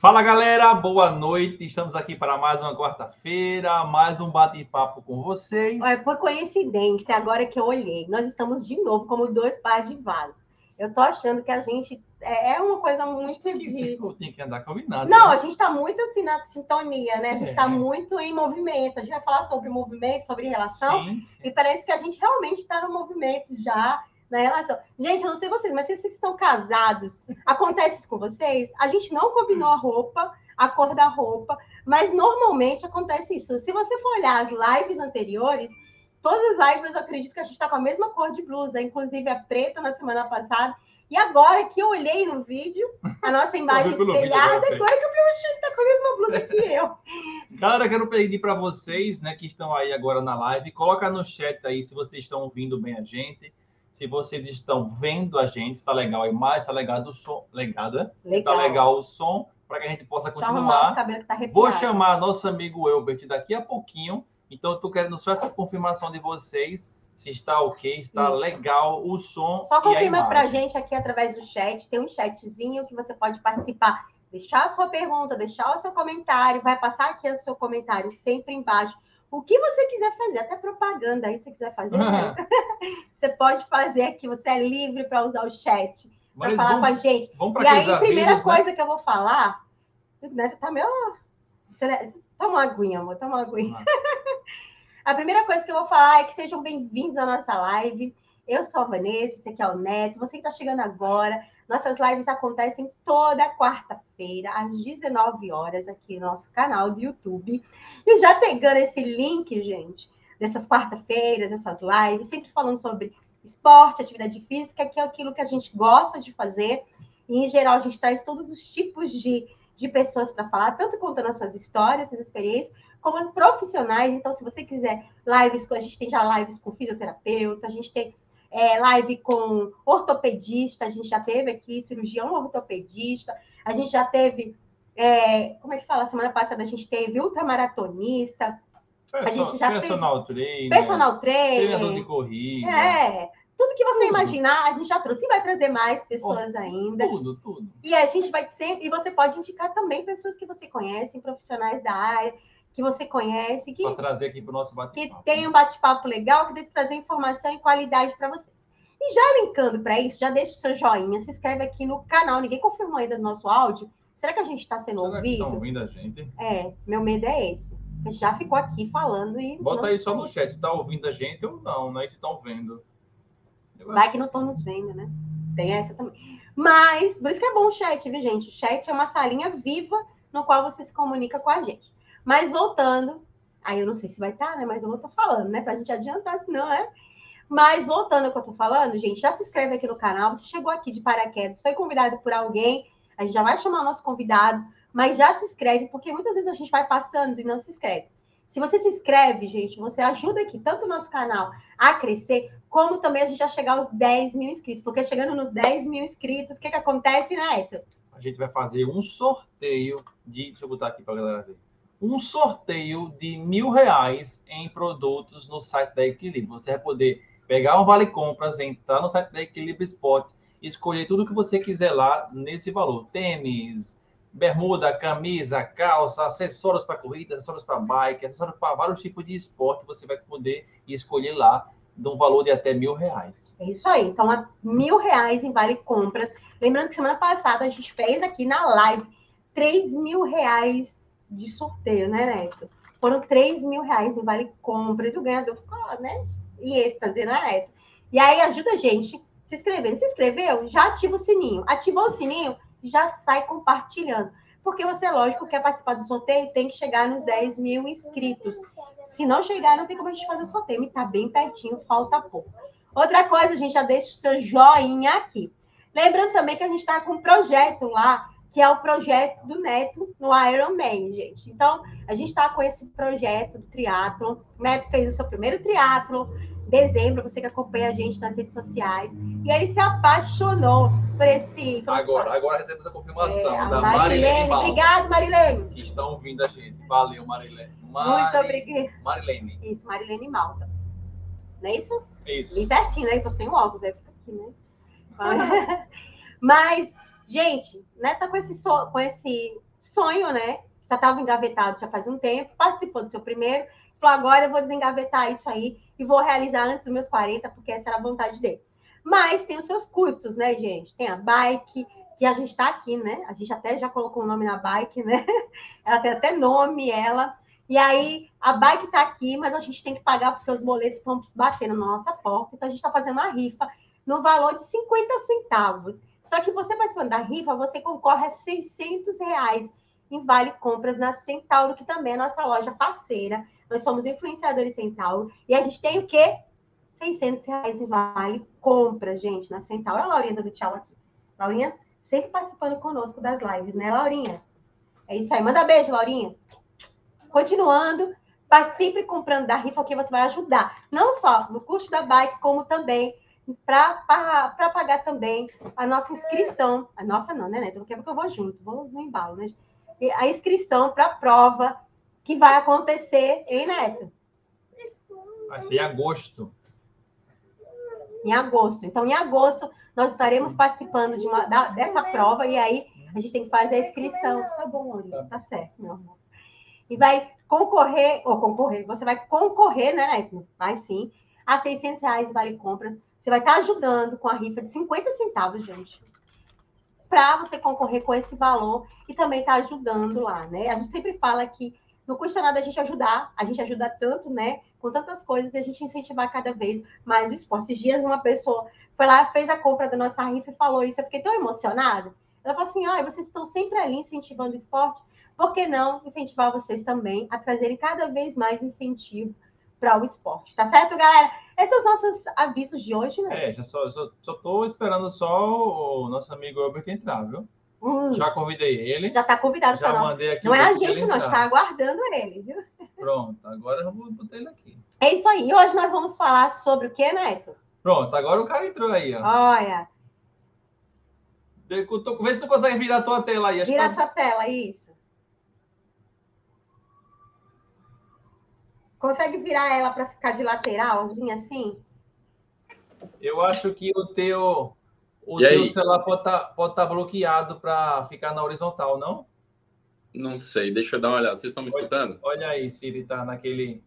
Fala galera, boa noite, estamos aqui para mais uma quarta-feira, mais um bate-papo com vocês. Olha, foi coincidência, agora que eu olhei, nós estamos de novo como dois pares de vasos. Eu tô achando que a gente, é uma coisa muito... Tem que andar combinado. Não, né? A gente está muito assim na sintonia, né? A gente está muito em movimento, a gente vai falar sobre movimento, sobre relação, sim. E parece que a gente realmente está no movimento já... na relação. Gente, eu não sei vocês, mas vocês que estão casados, acontece isso com vocês? A gente não combinou a roupa, a cor da roupa, mas normalmente acontece isso. Se você for olhar as lives anteriores, todas as lives eu acredito que a gente está com a mesma cor de blusa, inclusive a preta na semana passada. E agora que eu olhei no vídeo, a nossa imagem espelhada, agora que eu vi, o Chico tá com a mesma blusa que eu. Galera, quero pedir para vocês, né, que estão aí agora na live, coloca no chat aí se vocês estão ouvindo bem a gente. Se vocês estão vendo a gente, está legal a imagem, está legal o som, está legal o som, para que a gente possa continuar. Vou chamar nosso amigo Helbert daqui a pouquinho. Então, eu estou querendo só essa confirmação de vocês, se está ok, está legal o som. Só confirma para a gente aqui através do chat, tem um chatzinho que você pode participar. Deixar a sua pergunta, deixar o seu comentário, vai passar aqui o seu comentário sempre embaixo. O que você quiser fazer, até propaganda aí, se você quiser fazer, você pode fazer aqui, você é livre para usar o chat, para falar com a gente. E aí, a primeira coisa, né, que eu vou falar, o Neto tá meio... Toma uma aguinha, amor, toma uma aguinha. A primeira coisa que eu vou falar é que sejam bem-vindos à nossa live. Eu sou a Vanessa, esse aqui é o Neto, você que está chegando agora. Nossas lives acontecem toda quarta-feira, às 19 horas, aqui no nosso canal do YouTube. E já pegando esse link, gente, dessas quarta-feiras, essas lives, sempre falando sobre esporte, atividade física, que é aquilo que a gente gosta de fazer. E, em geral, a gente traz todos os tipos de pessoas para falar, tanto contando as suas histórias, suas experiências, como profissionais. Então, se você quiser lives, a gente tem já lives com fisioterapeuta, a gente tem... live com ortopedista, a gente já teve aqui, cirurgião ortopedista, a gente já teve, como é que fala? Semana passada a gente teve ultramaratonista, personal trainer, treinador de corrida, tudo que você imaginar, a gente já trouxe, e vai trazer mais pessoas ainda. Tudo. E a gente vai sempre, e você pode indicar também pessoas que você conhece, profissionais da área, que você conhece, que trazer aqui pro nosso bate-papo, que tem um bate-papo legal, que deve trazer informação e qualidade para vocês. E já linkando para isso, já deixa o seu joinha, se inscreve aqui no canal. Ninguém confirmou ainda do nosso áudio. Será que a gente está sendo ouvido? Estão ouvindo a gente? Meu medo é esse. Eu já ficou aqui falando e... Bota aí só no chat, se tá ouvindo a gente ou não, né? Se estão vendo. Vai que não estão nos vendo, né? Tem essa também. Mas, por isso que é bom o chat, viu, gente? O chat é uma salinha viva no qual você se comunica com a gente. Mas voltando, aí eu não sei se vai estar, né? Mas eu vou estar falando, né? Pra gente adiantar, senão, né? Mas voltando ao que eu tô falando, gente, já se inscreve aqui no canal. Você chegou aqui de paraquedas, foi convidado por alguém, a gente já vai chamar o nosso convidado, mas já se inscreve, porque muitas vezes a gente vai passando e não se inscreve. Se você se inscreve, gente, você ajuda aqui tanto o nosso canal a crescer, como também a gente já chegar aos 10 mil inscritos. Porque chegando nos 10 mil inscritos, o que acontece, né, Eto? A gente vai fazer um sorteio de... Deixa eu botar aqui pra galera ver. Um sorteio de R$1.000 em produtos no site da Equilíbrio. Você vai poder pegar um Vale Compras, entrar no site da Equilíbrio Esportes, escolher tudo que você quiser lá nesse valor. Tênis, bermuda, camisa, calça, acessórios para corrida, acessórios para bike, acessórios para vários tipos de esporte. Você vai poder escolher lá, de um valor de até R$1.000. É isso aí. Então, é R$1.000 em Vale Compras. Lembrando que semana passada a gente fez aqui na live R$3.000 de sorteio, né, Neto? Foram R$3.000 em Vale Compras, e o ganhador ficou, né, em êxtase, né, Neto? E aí ajuda a gente se inscrevendo. Se inscreveu, já ativa o sininho. Ativou o sininho, já sai compartilhando. Porque você, lógico, quer participar do sorteio, tem que chegar nos 10 mil inscritos. Se não chegar, não tem como a gente fazer o sorteio. E tá bem pertinho, falta pouco. Outra coisa, a gente já deixa o seu joinha aqui. Lembrando também que a gente tá com um projeto lá, que é o projeto do Neto no Iron Man, gente. Então, a gente está com esse projeto do triatlon. O Neto fez o seu primeiro triatlon em dezembro, você que acompanha a gente nas redes sociais. E ele se apaixonou por esse... Agora recebemos a confirmação da Marilene. Obrigado, Marilene. Que estão vindo a gente. Valeu, Marilene. Muito obrigada. Marilene. Isso, Marilene Malta. Não é isso? Isso. Bem certinho, né? Eu tô sem óculos, aí fica aqui, né? Mas... gente, né, tá com esse sonho, né? Já estava engavetado já faz um tempo, participou do seu primeiro, falou, agora eu vou desengavetar isso aí e vou realizar antes dos meus 40, porque essa era a vontade dele. Mas tem os seus custos, né, gente? Tem a bike, que a gente está aqui, né? A gente até já colocou o nome na bike, né? Ela tem até nome, ela... E aí, a bike está aqui, mas a gente tem que pagar porque os boletos estão batendo na nossa porta. Então, a gente está fazendo uma rifa no valor de 50 centavos. Só que você participando da rifa, você concorre a R$600 em Vale Compras na Centauro, que também é nossa loja parceira. Nós somos influenciadores Centauro. E a gente tem o quê? R$600 em Vale Compras, gente, na Centauro. A Laurinha dando tchau aqui. Laurinha sempre participando conosco das lives, né, Laurinha? É isso aí. Manda beijo, Laurinha. Continuando, participe comprando da rifa, que você vai ajudar, não só no custo da bike, como também para pagar também a nossa inscrição. A nossa não, né, Neto? Porque eu vou junto, vou no embalo, né? E a inscrição para a prova que vai acontecer, hein, Neto? Vai ser em agosto. Em agosto. Então, em agosto, nós estaremos participando de dessa prova, e aí a gente tem que fazer a inscrição. Tá bom, Olívia, tá certo, meu amor. E vai concorrer, você vai concorrer, né, vai sim, a R$600 Vale Compras. Você vai estar ajudando com a rifa de 50 centavos, gente, para você concorrer com esse valor e também estar ajudando lá, né? A gente sempre fala que não custa nada a gente ajudar, a gente ajuda tanto, né, com tantas coisas, e a gente incentivar cada vez mais o esporte. Esses dias uma pessoa foi lá, fez a compra da nossa rifa e falou isso, eu fiquei tão emocionada. Ela falou assim, olha, vocês estão sempre ali incentivando o esporte, por que não incentivar vocês também a trazerem cada vez mais incentivo para o esporte? Tá certo, galera? Esses são os nossos avisos de hoje, né? É, já só tô esperando o nosso amigo Helbert entrar, viu? Já convidei ele. Já tá convidado para nós. Mandei aqui, não é a gente, não. A gente tá aguardando ele, viu? Pronto, agora eu vou botar ele aqui. É isso aí. E hoje nós vamos falar sobre o quê, Neto? Pronto, agora o cara entrou aí, ó. Olha. Vê se tu consegue virar a tua tela aí. Virar a sua tela, isso. Consegue virar ela para ficar de lateralzinha assim? Eu acho que o teu celular pode tá bloqueado para ficar na horizontal, não? Não sei, deixa eu dar uma olhada. Vocês estão me escutando? Olha aí, Siri, tá naquele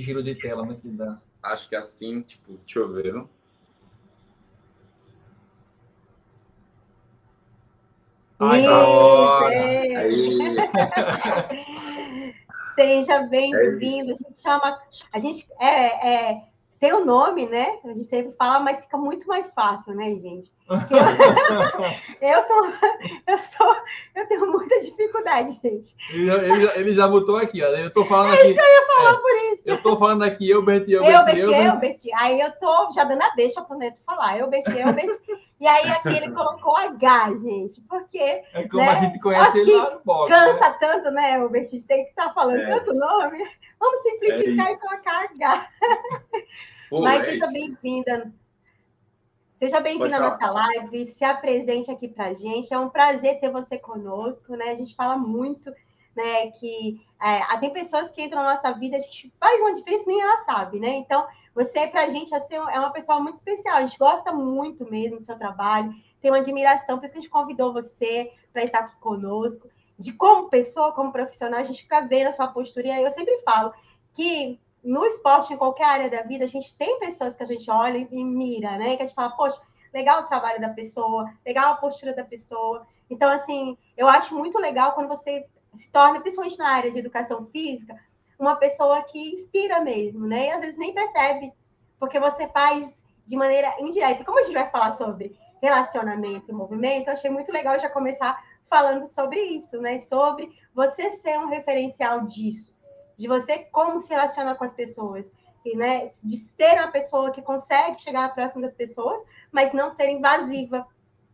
giro de tela. Muito dá. Acho que é assim, tipo, deixa eu ver. Ai, Seja bem-vindo. A gente chama... A gente tem o nome, né? A gente sempre fala, mas fica muito mais fácil, né, gente? Eu tenho muita dificuldade, gente. Ele já botou aqui, ó. Eu tô falando aqui... Eu tô falando aqui, Helbert. Aí eu tô já dando a deixa pro Neto falar. Helbert. E aí aqui ele colocou H, gente, porque... É como, né, a gente conhece ele lá no box. Cansa, né? Tanto, né, Helbert? Tem que estar falando tanto nome. Vamos simplificar e colocar H. Mas seja bem-vinda. Seja bem-vinda à nossa live. Se apresente aqui pra gente. É um prazer ter você conosco, né? A gente fala muito... Né, que tem pessoas que entram na nossa vida, a gente faz uma diferença, nem ela sabe, né? Então, você, pra gente, assim, é uma pessoa muito especial, a gente gosta muito mesmo do seu trabalho, tem uma admiração, por isso que a gente convidou você para estar aqui conosco. De como pessoa, como profissional, a gente fica vendo a sua postura, e aí eu sempre falo que no esporte, em qualquer área da vida, a gente tem pessoas que a gente olha e mira, né? Que a gente fala, poxa, legal o trabalho da pessoa, legal a postura da pessoa. Então, assim, eu acho muito legal quando você se torna, principalmente na área de educação física, uma pessoa que inspira mesmo, né? E às vezes nem percebe, porque você faz de maneira indireta. Como a gente vai falar sobre relacionamento e movimento, eu achei muito legal já começar falando sobre isso, né? Sobre você ser um referencial disso, de você como se relacionar com as pessoas, e, né, de ser uma pessoa que consegue chegar próximo das pessoas, mas não ser invasiva,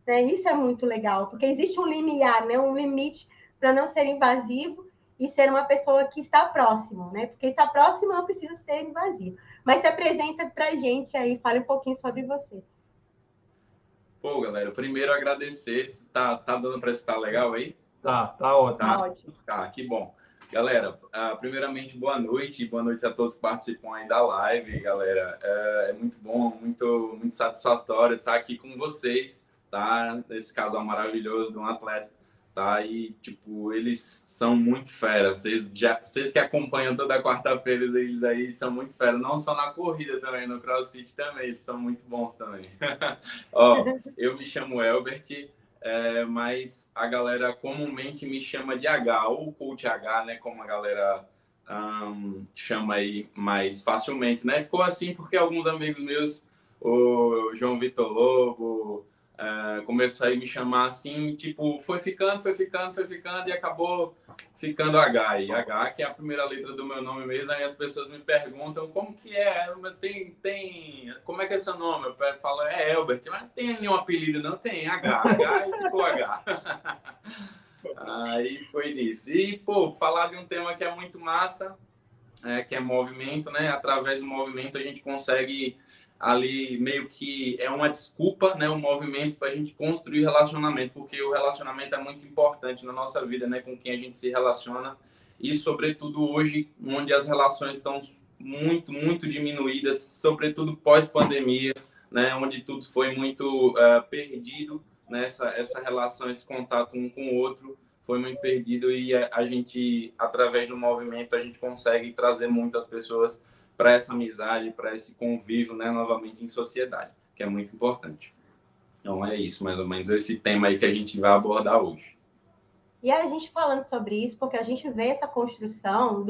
né? Isso é muito legal, porque existe um limiar, né? Um limite para não ser invasivo e ser uma pessoa que está próximo, né? Porque estar próximo não precisa ser invasivo. Mas se apresenta para a gente aí, fala um pouquinho sobre você. Pô, galera, primeiro agradecer. Tá dando para escutar legal aí? Tá ótimo. Tá, que bom. Galera, primeiramente, boa noite. Boa noite a todos que participam aí da live, galera. É muito bom, muito, muito satisfatório estar aqui com vocês, tá? Esse casal maravilhoso de um atleta. tá? E, tipo, eles são muito feras. Vocês que acompanham toda quarta-feira eles aí são muito feras. Não só na corrida também, no CrossFit também. Eles são muito bons também. Ó, eu me chamo Helbert, mas a galera comumente me chama de H, ou Coach H, né? Como a galera chama aí mais facilmente, né? Ficou assim porque alguns amigos meus, o João Vitor Lobo... começou aí me chamar assim, tipo, foi ficando, e acabou ficando H. E H, que é a primeira letra do meu nome mesmo, aí as pessoas me perguntam como que é, como é que é seu nome? Eu falo, é Helbert, mas não tem nenhum apelido, não tem, H, e ficou H. Aí foi nisso. E, pô, falar de um tema que é muito massa, que é movimento, né? Através do movimento a gente consegue... ali meio que é uma desculpa, né, um movimento para a gente construir relacionamento, porque o relacionamento é muito importante na nossa vida, né, com quem a gente se relaciona, e sobretudo hoje, onde as relações estão muito, muito diminuídas, sobretudo pós-pandemia, né, onde tudo foi muito perdido, né, essa relação, esse contato um com o outro foi muito perdido, e a gente, através do movimento, a gente consegue trazer muitas pessoas para essa amizade, para esse convívio, né, novamente em sociedade, que é muito importante. Então é isso, mais ou menos, esse tema aí que a gente vai abordar hoje. E a gente falando sobre isso, porque a gente vê essa construção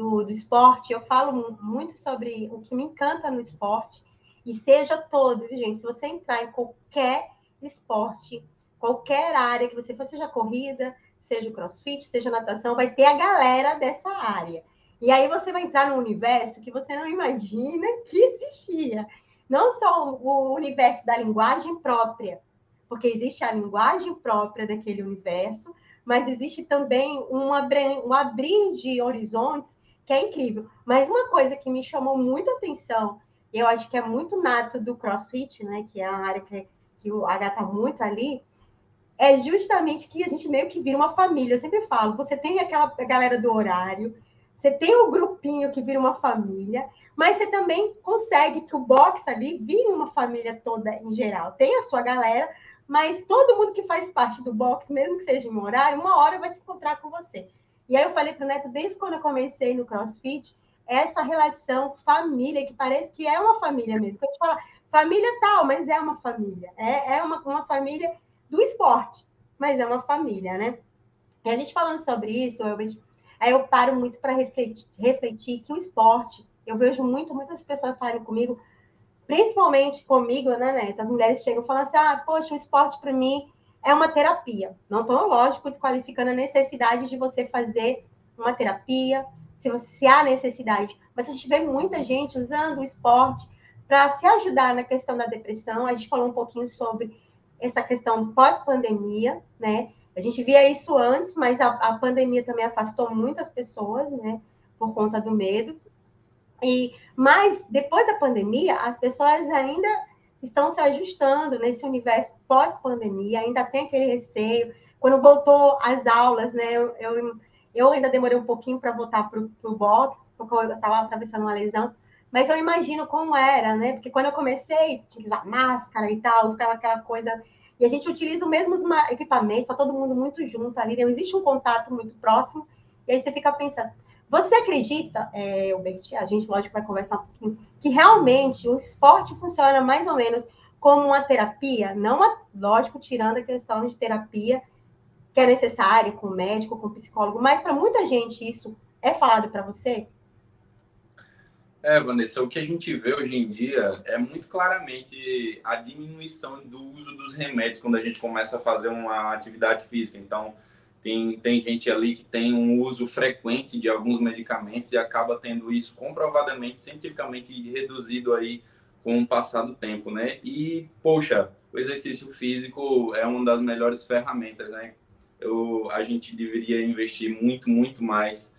do esporte, eu falo muito sobre o que me encanta no esporte, e seja todo, gente, se você entrar em qualquer esporte, qualquer área que você for, seja corrida, seja CrossFit, seja natação, vai ter a galera dessa área. E aí você vai entrar num universo que você não imagina que existia. Não só o universo da linguagem própria, porque existe a linguagem própria daquele universo, mas existe também um abrir de horizontes que é incrível. Mas uma coisa que me chamou muita atenção, eu acho que é muito nato do CrossFit, né, que é uma área que o H está muito ali, é justamente que a gente meio que vira uma família. Eu sempre falo, você tem aquela galera do horário, você tem o grupinho que vira uma família, mas você também consegue que o box ali vire uma família toda em geral. Tem a sua galera, mas todo mundo que faz parte do box, mesmo que seja em um horário, uma hora vai se encontrar com você. E aí eu falei para o Neto, desde quando eu comecei no CrossFit, essa relação família, que parece que é uma família mesmo. Quando a gente fala família tal, mas é uma família. É uma família do esporte, mas é uma família, né? E a gente falando sobre isso, aí eu paro muito para refletir que o esporte, eu vejo muitas pessoas falarem comigo, principalmente comigo, né, Neto? As mulheres chegam falando assim, poxa, o esporte para mim é uma terapia. Não estou, lógico, desqualificando a necessidade de você fazer uma terapia, se há necessidade. Mas a gente vê muita gente usando o esporte para se ajudar na questão da depressão. A gente falou um pouquinho sobre essa questão pós-pandemia, né? A gente via isso antes, mas a pandemia também afastou muitas pessoas, né, por conta do medo. Mas, depois da pandemia, as pessoas ainda estão se ajustando nesse universo pós-pandemia, ainda tem aquele receio. Quando voltou às aulas, né, eu ainda demorei um pouquinho para voltar para o box, porque eu estava atravessando uma lesão, mas eu imagino como era, né? Porque quando eu comecei, tinha que usar máscara e tal, aquela coisa... E a gente utiliza os mesmos equipamentos, está todo mundo muito junto ali, não existe um contato muito próximo, e aí você fica pensando, você acredita, Helbert, a gente, lógico, vai conversar um pouquinho, que realmente o esporte funciona mais ou menos como uma terapia, lógico, tirando a questão de terapia, que é necessária com o médico, com o psicólogo, mas para muita gente isso é falado para você? Vanessa, o que a gente vê hoje em dia é muito claramente a diminuição do uso dos remédios quando a gente começa a fazer uma atividade física. Então, tem gente ali que tem um uso frequente de alguns medicamentos e acaba tendo isso comprovadamente, cientificamente reduzido aí com o passar do tempo, né? E, poxa, o exercício físico é uma das melhores ferramentas, né? A gente deveria investir muito, muito mais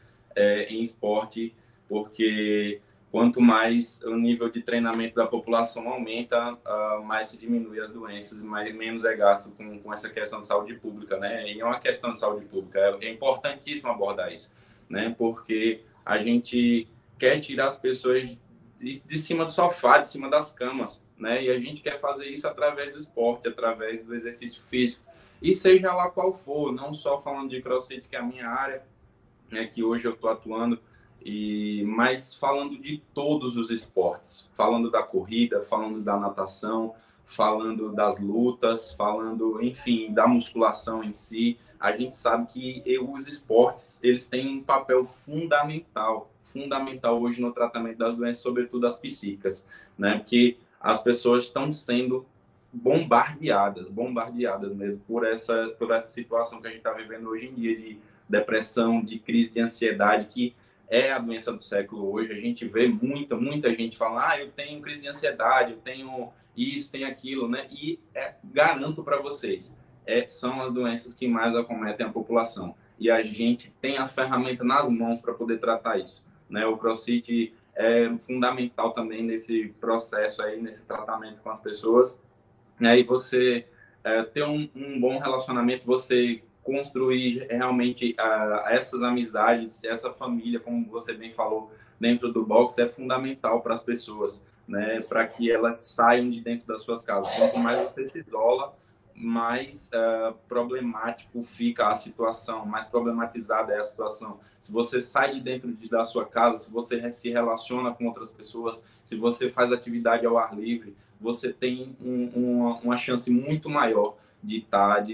em esporte, porque... Quanto mais o nível de treinamento da população aumenta, mais se diminui as doenças e menos é gasto com essa questão de saúde pública, né? E é uma questão de saúde pública, é importantíssimo abordar isso, né? Porque a gente quer tirar as pessoas de cima do sofá, de cima das camas, né? E a gente quer fazer isso através do esporte, através do exercício físico. E seja lá qual for, não só falando de CrossFit, que é a minha área, né, que hoje eu estou atuando, mas falando de todos os esportes, falando da corrida, falando da natação, falando das lutas, falando, enfim, da musculação em si. A gente sabe que os esportes, eles têm um papel fundamental hoje no tratamento das doenças, sobretudo as psíquicas, né? Porque as pessoas estão sendo bombardeadas mesmo por essa situação que a gente está vivendo hoje em dia, de depressão, de crise de ansiedade, que é a doença do século hoje. A gente vê muita gente falando, eu tenho crise de ansiedade, eu tenho isso, tenho aquilo, né? E garanto para vocês, são as doenças que mais acometem a população. E a gente tem a ferramenta nas mãos para poder tratar isso, né? O CrossFit é fundamental também nesse processo aí, nesse tratamento com as pessoas, né? E você ter um bom relacionamento, você construir realmente essas amizades, essa família, como você bem falou, dentro do box, é fundamental para as pessoas, né? Para que elas saiam de dentro das suas casas. Quanto mais você se isola, mais problemático fica a situação, mais problematizada é a situação. Se você sai de dentro da sua casa, se você se relaciona com outras pessoas, se você faz atividade ao ar livre, você tem uma chance muito maior de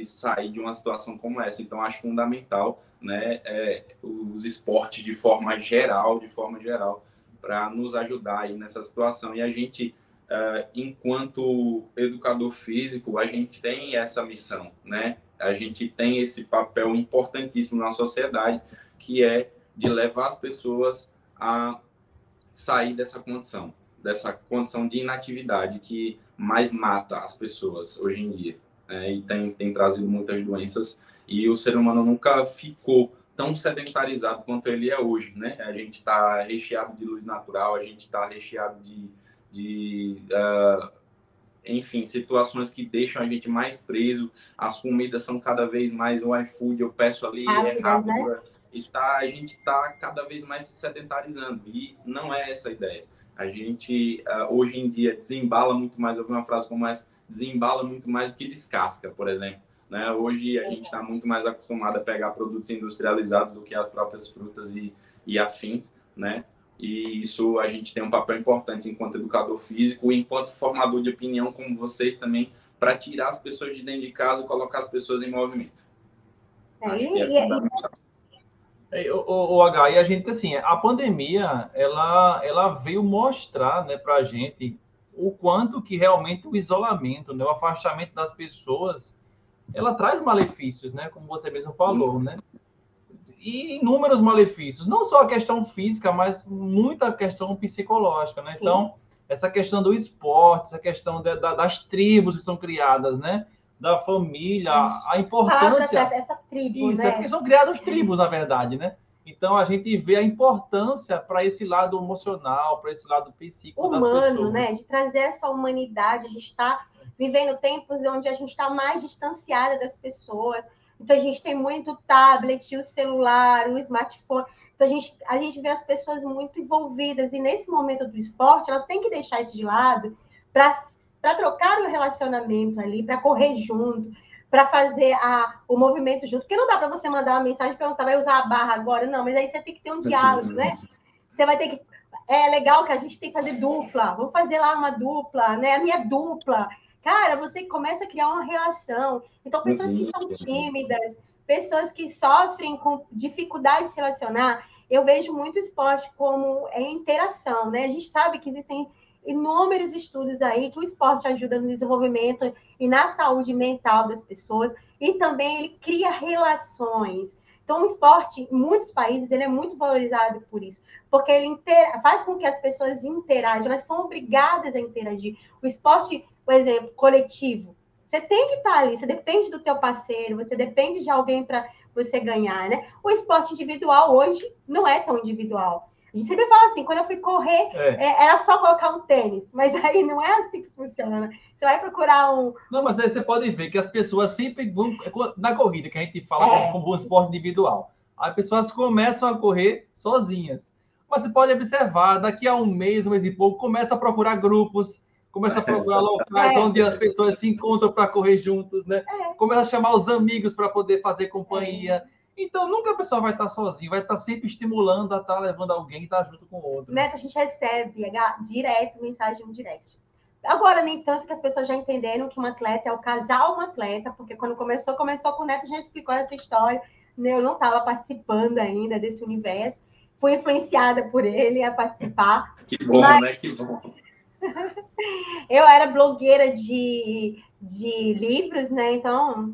sair de uma situação como essa. Então, acho fundamental, né, os esportes de forma geral, para nos ajudar aí nessa situação. E a gente, enquanto educador físico, a gente tem essa missão, né? A gente tem esse papel importantíssimo na sociedade, que é de levar as pessoas a sair dessa condição de inatividade que mais mata as pessoas hoje em dia, né? E tem trazido muitas doenças, e o ser humano nunca ficou tão sedentarizado quanto ele é hoje, né? A gente está recheado de luz natural, a gente está recheado de situações que deixam a gente mais preso. As comidas são cada vez mais o iFood, eu peço ali, rápido, né? E a gente está cada vez mais se sedentarizando, e não é essa a ideia. A gente, hoje em dia, desembala muito mais. Eu vi uma frase como essa: desembala muito mais do que descasca, por exemplo, né? Hoje a gente está muito mais acostumado a pegar produtos industrializados do que as próprias frutas e afins, né? E isso, a gente tem um papel importante enquanto educador físico, enquanto formador de opinião, como vocês também, para tirar as pessoas de dentro de casa e colocar as pessoas em movimento. E a gente, assim, a pandemia, ela veio mostrar, né, para a gente o quanto que realmente o isolamento, né, o afastamento das pessoas, ela traz malefícios, né, como você mesmo falou, né? E inúmeros malefícios, não só a questão física, mas muita questão psicológica, né? Sim. Então, essa questão do esporte, essa questão das tribos que são criadas, né? Da família, a importância... Essa tribo, isso, né? É porque são criadas tribos, na verdade, né? Então, a gente vê a importância para esse lado emocional, para esse lado psíquico humano, das pessoas. Humano, né? De trazer essa humanidade. A gente está vivendo tempos onde a gente está mais distanciada das pessoas. Então, a gente tem muito o tablet, o celular, o smartphone. Então, a gente vê as pessoas muito envolvidas. E, nesse momento do esporte, elas têm que deixar isso de lado para trocar o relacionamento ali, para correr junto, para fazer o movimento junto. Porque não dá para você mandar uma mensagem e perguntar, vai usar a barra agora? Não, mas aí você tem que ter um diálogo, né? Você vai ter que... É legal que a gente tem que fazer dupla. Vou fazer lá uma dupla, né? A minha dupla... Cara, você começa a criar uma relação. Então, pessoas que são tímidas, pessoas que sofrem com dificuldade de se relacionar, eu vejo muito esporte como interação, né? A gente sabe que existem inúmeros estudos aí que o esporte ajuda no desenvolvimento e na saúde mental das pessoas, e também ele cria relações. Então, o esporte, em muitos países, ele é muito valorizado por isso, porque ele faz com que as pessoas interagem, elas são obrigadas a interagir. O esporte... Por exemplo, coletivo. Você tem que estar ali, você depende do teu parceiro, você depende de alguém para você ganhar, né? O esporte individual hoje não é tão individual. A gente sempre fala assim, quando eu fui correr, era só colocar um tênis, mas aí não é assim que funciona, né? Você vai procurar um... Não, mas aí você pode ver que as pessoas sempre vão... Na corrida, que a gente fala como um esporte individual, as pessoas começam a correr sozinhas. Mas você pode observar, daqui a um mês e pouco, começa a procurar grupos, começa a procurar locais onde as pessoas se encontram para correr juntos, né? Começa a chamar os amigos para poder fazer companhia. Então, nunca a pessoa vai estar sozinha, vai estar sempre estimulando a estar levando alguém e estar junto com o outro. Neto, a gente recebe direto mensagem no direct. Agora, nem tanto que as pessoas já entenderam que um atleta é o casal um atleta, porque quando começou com o Neto, já explicou essa história. Né? Eu não estava participando ainda desse universo. Fui influenciada por ele a participar. Que bom, mas... né? Que bom. Eu era blogueira de livros, né? Então...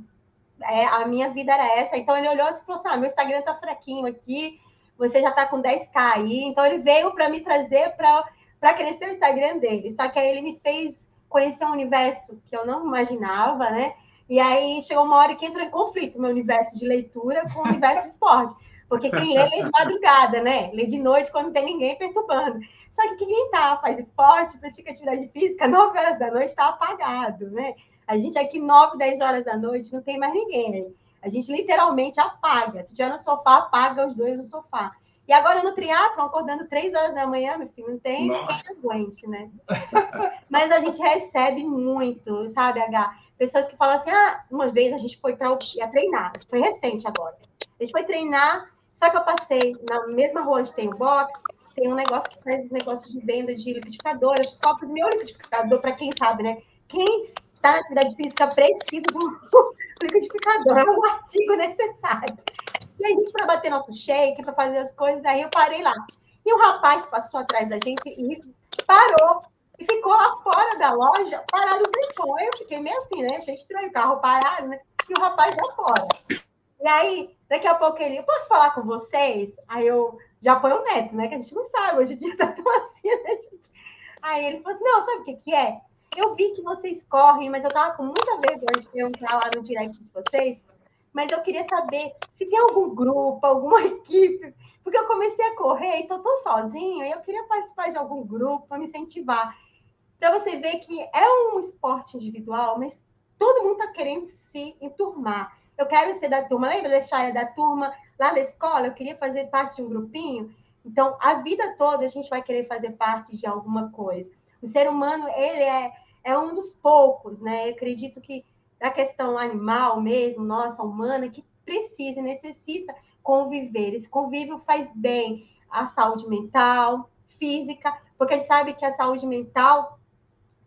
a minha vida era essa. Então, ele olhou e falou assim, meu Instagram tá fraquinho aqui, você já tá com 10k aí. Então, ele veio para me trazer para crescer o Instagram dele. Só que aí ele me fez conhecer um universo que eu não imaginava, né? E aí, chegou uma hora que entrou em conflito meu universo de leitura com o universo de esporte. Porque quem lê de madrugada, né? Lê de noite, quando não tem ninguém perturbando. Só que quem faz esporte, pratica atividade física, 9 horas da noite tá apagado, né? A gente aqui, 9, 10 horas da noite, não tem mais ninguém, né? A gente literalmente apaga. Se tiver no sofá, apaga os dois no sofá. E agora no triatlon, acordando 3 horas da manhã, meu filho, não tem aguente, né? Mas a gente recebe muito, sabe, pessoas que falam assim, uma vez a gente foi para treinar, foi recente agora. A gente foi treinar, só que eu passei na mesma rua onde tem o box, tem um negócio que faz os negócios de venda de liquidificadoras, copos, meu liquidificador, para quem sabe, né? Quem... tá na atividade física, precisa de um liquidificador, é um artigo necessário. E a gente, para bater nosso shake, para fazer as coisas, aí eu parei lá. E o rapaz passou atrás da gente e parou. E ficou lá fora da loja, parado de fora. Eu fiquei meio assim, né? Achei estranho, o carro parado, né? E o rapaz lá fora. E aí, daqui a pouco ele, eu posso falar com vocês? Aí eu já ponho o Neto, né? Que a gente não sabe, hoje em dia tá tão assim, né, gente? Aí ele falou assim, não, sabe o que que é? Eu vi que vocês correm, mas eu tava com muita vergonha de perguntar lá no direct de vocês, mas eu queria saber se tem algum grupo, alguma equipe, porque eu comecei a correr e tô tão sozinha, e eu queria participar de algum grupo para me incentivar. Para você ver que é um esporte individual, mas todo mundo tá querendo se enturmar. Eu quero ser da turma, lembra da história da turma lá da escola? Eu queria fazer parte de um grupinho. Então, a vida toda a gente vai querer fazer parte de alguma coisa. O ser humano, ele é um dos poucos, né? Eu acredito que a questão animal mesmo, nossa, humana, que precisa e necessita conviver. Esse convívio faz bem à saúde mental, física, porque a gente sabe que a saúde mental,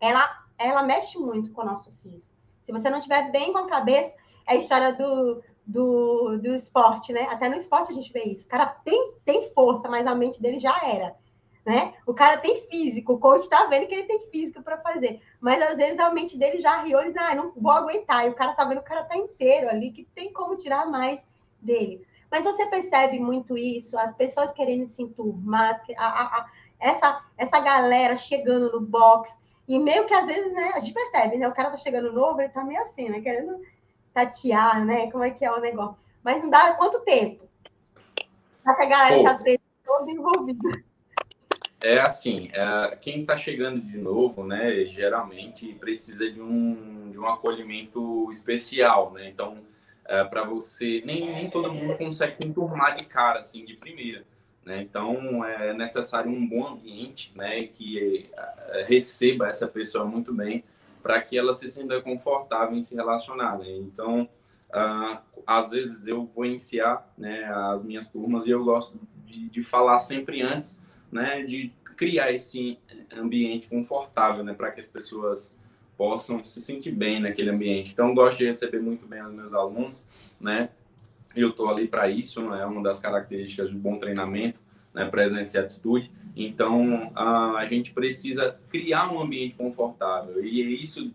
ela mexe muito com o nosso físico. Se você não estiver bem com a cabeça, é a história do esporte, né? Até no esporte a gente vê isso. O cara tem força, mas a mente dele já era. Né? O cara tem físico, o coach tá vendo que ele tem físico para fazer, mas às vezes a mente dele já riu e diz, não vou aguentar, e o cara tá vendo, o cara tá inteiro ali, que tem como tirar mais dele. Mas você percebe muito isso, as pessoas querendo se enturmar, essa galera chegando no box, e meio que às vezes, né, a gente percebe, né, o cara tá chegando novo, ele tá meio assim, né, querendo tatear, né, como é que é o negócio, mas não dá quanto tempo? Só que a galera já teve todo envolvido. É assim, quem está chegando de novo, né, geralmente precisa de um acolhimento especial, né? Então, para você, nem todo mundo consegue se enturmar de cara, assim, de primeira, né? Então, é necessário um bom ambiente, né, que receba essa pessoa muito bem, para que ela se sinta confortável em se relacionar, né? Então, às vezes eu vou iniciar, né, as minhas turmas e eu gosto de falar sempre antes, né, de criar esse ambiente confortável, né, para que as pessoas possam se sentir bem naquele ambiente. Então, eu gosto de receber muito bem os meus alunos, né? Eu estou ali para isso, né? É uma das características do bom treinamento, né? Presença e atitude. Então, a gente precisa criar um ambiente confortável. E isso,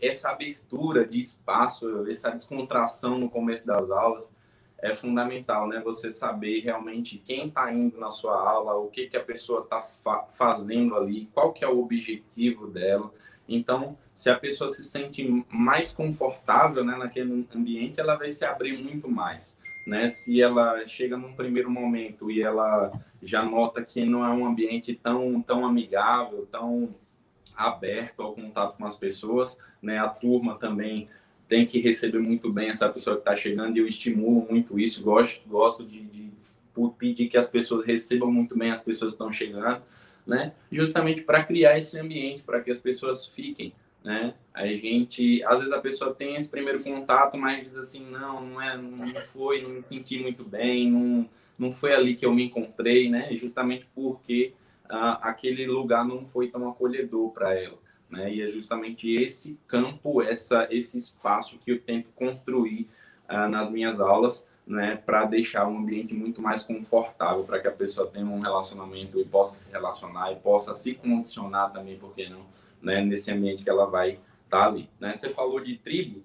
essa abertura de espaço, essa descontração no começo das aulas, é fundamental, né? Você saber realmente quem está indo na sua aula, o que a pessoa está fazendo ali, qual que é o objetivo dela. Então, se a pessoa se sente mais confortável, né, naquele ambiente, ela vai se abrir muito mais, né? Se ela chega num primeiro momento e ela já nota que não é um ambiente tão amigável, tão aberto ao contato com as pessoas, né? A turma também tem que receber muito bem essa pessoa que está chegando, e eu estimulo muito isso, gosto de pedir que as pessoas recebam muito bem as pessoas que estão chegando, né? Justamente para criar esse ambiente, para que as pessoas fiquem, né? A gente, às vezes a pessoa tem esse primeiro contato, mas diz assim, não me senti muito bem, não foi ali que eu me encontrei, né? Justamente porque aquele lugar não foi tão acolhedor para ela, né? E é justamente esse campo, esse espaço que eu tento construir nas minhas aulas, né? Para deixar um ambiente muito mais confortável, para que a pessoa tenha um relacionamento e possa se relacionar e possa se condicionar também, por que não? Né, nesse ambiente que ela vai estar ali, né? Você falou de tribo,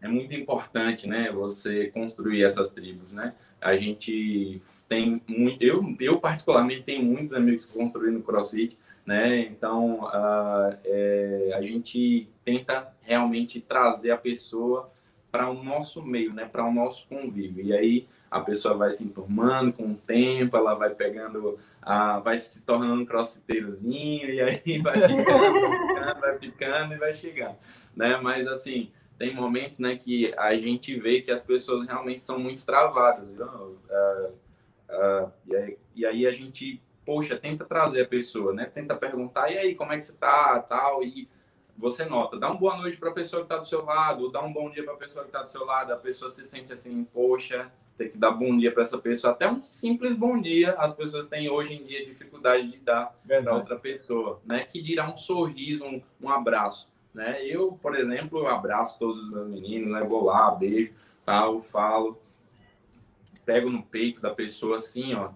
é muito importante, né, você construir essas tribos, né? A gente tem muito, eu particularmente tenho muitos amigos que construí no CrossFit, né? Então a gente tenta realmente trazer a pessoa para o nosso meio, né, para o nosso convívio, e aí a pessoa vai se enturmando com o tempo, ela vai pegando, vai se tornando um crossfiteirozinho, e aí vai ficando e vai chegando, né? Mas assim, tem momentos, né, que a gente vê que as pessoas realmente são muito travadas, e aí a gente, poxa, tenta trazer a pessoa, né? Tenta perguntar, e aí, como é que você tá, tal, e você nota, dá uma boa noite para a pessoa que tá do seu lado, ou dá um bom dia para a pessoa que tá do seu lado, a pessoa se sente assim, poxa, tem que dar bom dia para essa pessoa, até um simples bom dia, as pessoas têm hoje em dia dificuldade de dar para outra pessoa, né? Que dirá um sorriso, um abraço, né? Eu, por exemplo, eu abraço todos os meus meninos, né? Vou lá, beijo, tal, falo, pego no peito da pessoa assim, ó,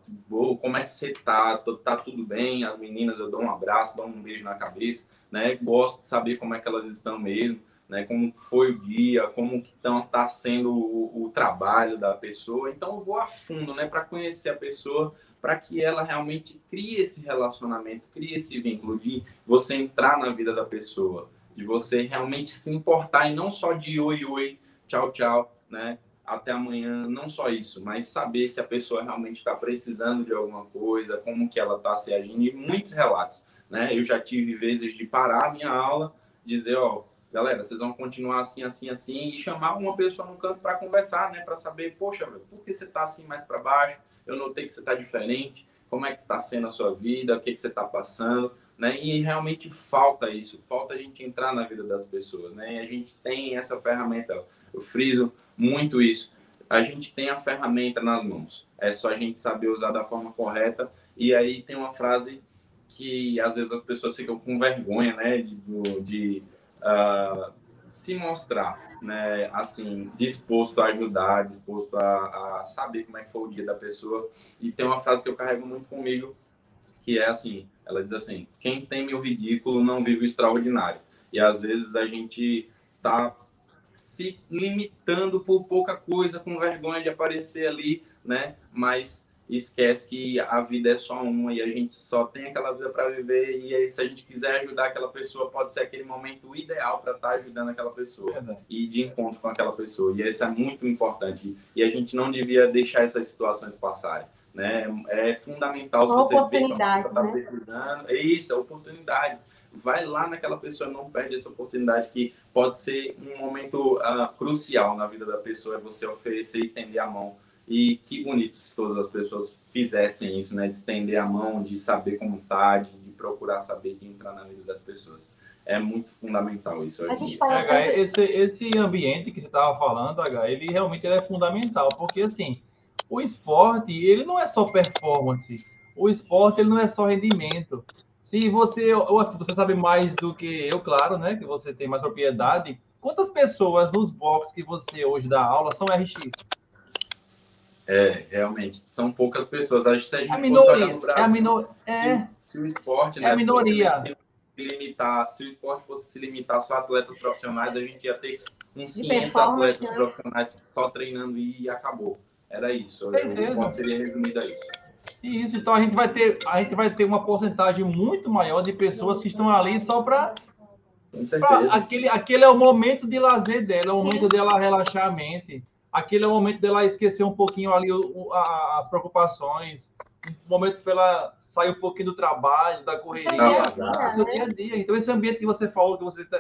como é que você tá? Tá tudo bem? As meninas, eu dou um abraço, dou um beijo na cabeça, né? Gosto de saber como é que elas estão mesmo, né, como foi o dia, como que tá sendo o trabalho da pessoa. Então, eu vou a fundo, né, para conhecer a pessoa, para que ela realmente crie esse relacionamento, crie esse vínculo de você entrar na vida da pessoa, de você realmente se importar, e não só de oi, oi, tchau, tchau, né, até amanhã, não só isso, mas saber se a pessoa realmente está precisando de alguma coisa, como que ela está se agindo, e muitos relatos, né? Eu já tive vezes de parar a minha aula, dizer, ó, galera, vocês vão continuar assim, assim, assim, e chamar uma pessoa no canto para conversar, né? Para saber, poxa, meu, por que você tá assim mais para baixo? Eu notei que você tá diferente. Como é que tá sendo a sua vida? O que que você tá passando? Né? E realmente falta isso. Falta a gente entrar na vida das pessoas, né? E a gente tem essa ferramenta. Eu friso muito isso. A gente tem a ferramenta nas mãos. É só a gente saber usar da forma correta. E aí tem uma frase que, às vezes, as pessoas ficam com vergonha, né? Se mostrar, né, assim, disposto a ajudar, disposto a saber como é que foi o dia da pessoa. E tem uma frase que eu carrego muito comigo, que é assim, ela diz assim, quem teme o ridículo não vive o extraordinário. E às vezes a gente tá se limitando por pouca coisa, com vergonha de aparecer ali, né, mas esquece que a vida é só uma e a gente só tem aquela vida para viver, e aí, se a gente quiser ajudar aquela pessoa, pode ser aquele momento ideal para estar ajudando aquela pessoa, e de encontro com aquela pessoa, e isso é muito importante, e a gente não devia deixar essas situações passarem, né? É fundamental, se você vê que a pessoa está precisando, é isso, é oportunidade, vai lá naquela pessoa, não perde essa oportunidade, que pode ser um momento crucial na vida da pessoa, é você oferecer, estender a mão. E que bonito se todas as pessoas fizessem isso, né? De estender a mão, de saber como tá, de procurar saber, de entrar na vida das pessoas. É muito fundamental isso. Esse ambiente que você estava falando, ele realmente é fundamental, porque assim, o esporte, ele não é só performance, o esporte, ele não é só rendimento. Se você sabe mais do que eu, claro, né? Que você tem mais propriedade. Quantas pessoas nos boxes que você hoje dá aula são RX? É, realmente, são poucas pessoas. Acho que se a gente fosse olhar no Brasil, se o esporte, né, fosse se limitar só a atletas profissionais, a gente ia ter uns 500 atletas profissionais só treinando e acabou. Era isso. O esporte seria resumido a isso. Isso, então a gente vai ter uma porcentagem muito maior de pessoas que estão ali só para... Aquele é o momento de lazer dela, é o momento dela relaxar a mente. Aquele é o momento dela esquecer um pouquinho ali as preocupações, o momento para ela sair um pouquinho do trabalho, da correria, do seu dia a dia. Então, esse ambiente que você falou,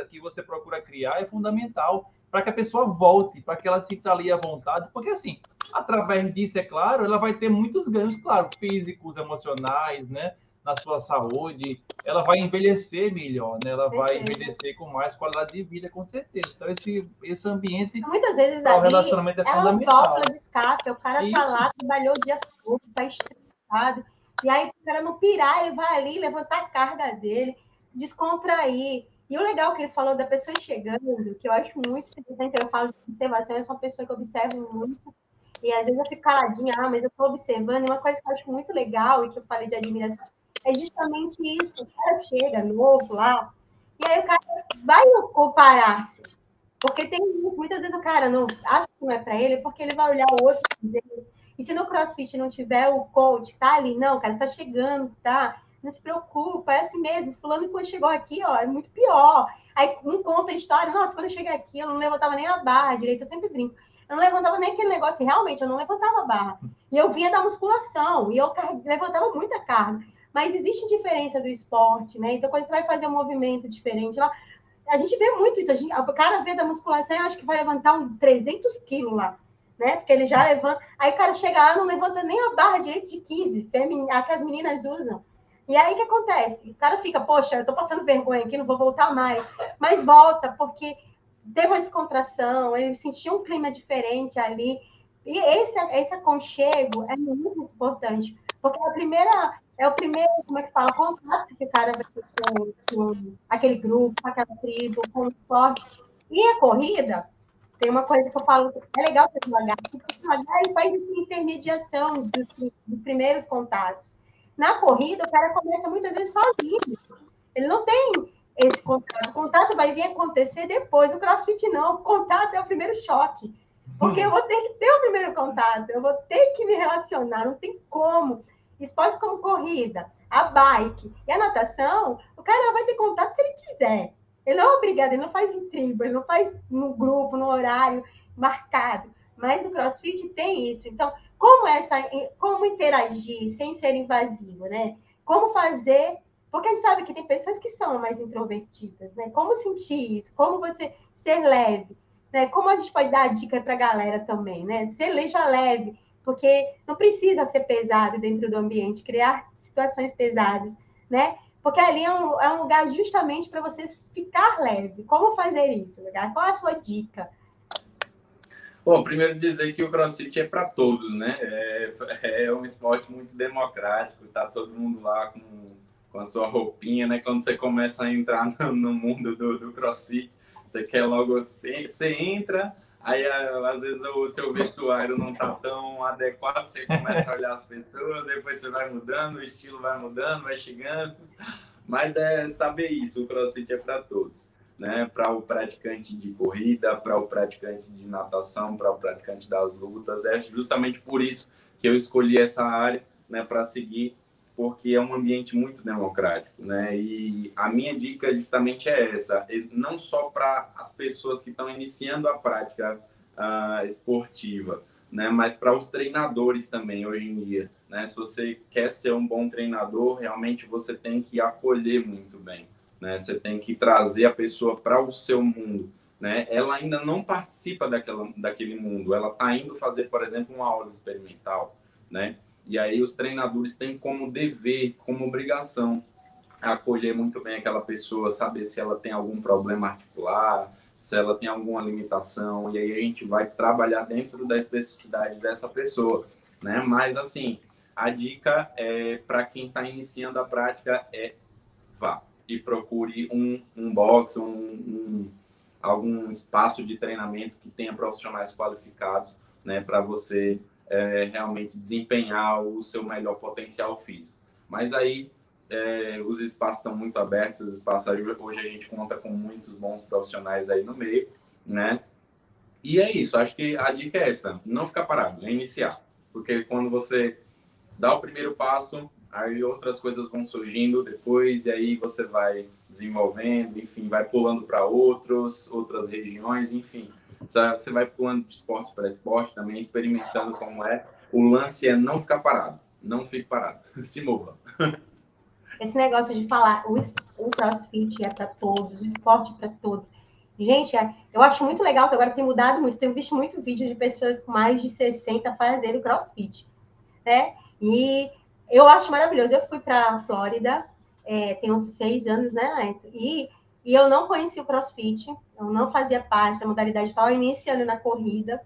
que você procura criar, é fundamental para que a pessoa volte, para que ela sinta ali à vontade, porque, assim, através disso, é claro, ela vai ter muitos ganhos, claro, físicos, emocionais, né? na sua saúde, ela vai envelhecer melhor, né? Ela vai envelhecer com mais qualidade de vida, com certeza. Então, esse ambiente... Então, muitas vezes ali, relacionamento é fundamental. Uma válvula de escape, o cara tá lá, trabalhou o dia todo, tá estressado, e aí o cara não pirar, ele vai ali levantar a carga dele, descontrair. E o legal que ele falou da pessoa chegando, que eu acho muito interessante, eu falo de observação, eu sou uma pessoa que observo muito, e às vezes eu fico caladinha, ah, mas eu estou observando, e uma coisa que eu acho muito legal, e que eu falei de admiração, é justamente isso, o cara chega novo lá, e aí o cara vai comparar-se, porque tem isso, muitas vezes o cara não acha que não é para ele, porque ele vai olhar o outro dele, e se no CrossFit não tiver o coach, tá ali, não, cara, tá chegando, tá... Não se preocupa, é assim mesmo. Fulano, quando chegou aqui, ó, é muito pior. Aí um conta a história, nossa, quando eu cheguei aqui, eu não levantava nem a barra direito, eu sempre brinco. Eu não levantava nem aquele negócio, realmente, eu não levantava a barra. E eu vinha da musculação, e eu levantava muita carga. Mas existe diferença do esporte, né? Então, quando você vai fazer um movimento diferente lá, a gente vê muito isso. O cara vê da musculação, eu acho que vai levantar 300 quilos lá, né? Porque ele já levanta. Aí o cara chega lá, não levanta nem a barra direito de 15, a que as meninas usam. E aí, o que acontece? O cara fica, poxa, eu tô passando vergonha aqui, não vou voltar mais. Mas volta, porque teve uma descontração, ele sentiu um clima diferente ali. E esse aconchego é muito importante. Porque é o primeiro, como é que fala, contato que o cara vai ter com aquele grupo, com aquela tribo, com o esporte. E a corrida, tem uma coisa que eu falo, é legal ter devagar, porque devagar ele faz essa intermediação dos primeiros contatos. Na corrida, o cara começa muitas vezes sozinho. Ele não tem esse contato. O contato vai vir acontecer depois. O CrossFit não. O contato é o primeiro choque. Porque eu vou ter que ter o primeiro contato. Eu vou ter que me relacionar. Não tem como. Esportes como corrida, a bike e a natação, o cara vai ter contato se ele quiser. Ele não é obrigado. Ele não faz em tribo. Ele não faz no grupo, no horário marcado. Mas no CrossFit tem isso. Então... Como interagir sem ser invasivo, né? Como fazer... Porque a gente sabe que tem pessoas que são mais introvertidas, né? Como sentir isso? Como você ser leve? Né? Como a gente pode dar dica para a galera também, né? Seja leve, porque não precisa ser pesado dentro do ambiente, criar situações pesadas, né? Porque ali é um lugar justamente para você ficar leve. Como fazer isso, né? Qual é a sua dica? Bom, primeiro dizer que o CrossFit é para todos, né? É um esporte muito democrático, tá todo mundo lá com a sua roupinha, né? Quando você começa a entrar no mundo do CrossFit, você quer logo... Você entra, aí às vezes o seu vestuário não tá tão adequado, você começa a olhar as pessoas, depois você vai mudando, o estilo vai mudando, vai chegando. Mas é saber isso, o CrossFit é para todos. Né, para o praticante de corrida, para o praticante de natação, para o praticante das lutas. É justamente por isso que eu escolhi essa área, né, para seguir, porque é um ambiente muito democrático, né? E a minha dica justamente é essa, não só para as pessoas que estão iniciando a prática esportiva, né, mas para os treinadores também hoje em dia, né? Se você quer ser um bom treinador, realmente você tem que acolher muito bem. Né? Você tem que trazer a pessoa para o seu mundo, né? Ela ainda não participa daquele mundo, ela está indo fazer, por exemplo, uma aula experimental, né? E aí os treinadores têm como dever, como obrigação, acolher muito bem aquela pessoa, saber se ela tem algum problema articular, se ela tem alguma limitação, e aí a gente vai trabalhar dentro da especificidade dessa pessoa, né? Mas, assim, a dica é, para quem está iniciando a prática é vá. E procure um box, algum espaço de treinamento que tenha profissionais qualificados, né, para você realmente desempenhar o seu melhor potencial físico. Mas aí os espaços estão muito abertos, os espaços aí, hoje a gente conta com muitos bons profissionais aí no meio, né? E é isso, acho que a dica é essa, não ficar parado, é iniciar. Porque quando você dá o primeiro passo... Aí outras coisas vão surgindo depois, e aí você vai desenvolvendo, enfim, vai pulando para outras regiões, enfim. Você vai pulando de esporte para esporte também, experimentando como é. O lance é não ficar parado, não fique parado, se mova. Esse negócio de falar, o CrossFit é para todos, o esporte é para todos. Gente, eu acho muito legal que agora tem mudado muito, tenho visto muito vídeo de pessoas com mais de 60 fazendo CrossFit, né? E... eu acho maravilhoso. Eu fui para a Flórida, tem uns 6 anos, né? E eu não conheci o CrossFit, eu não fazia parte da modalidade, estava iniciando na corrida.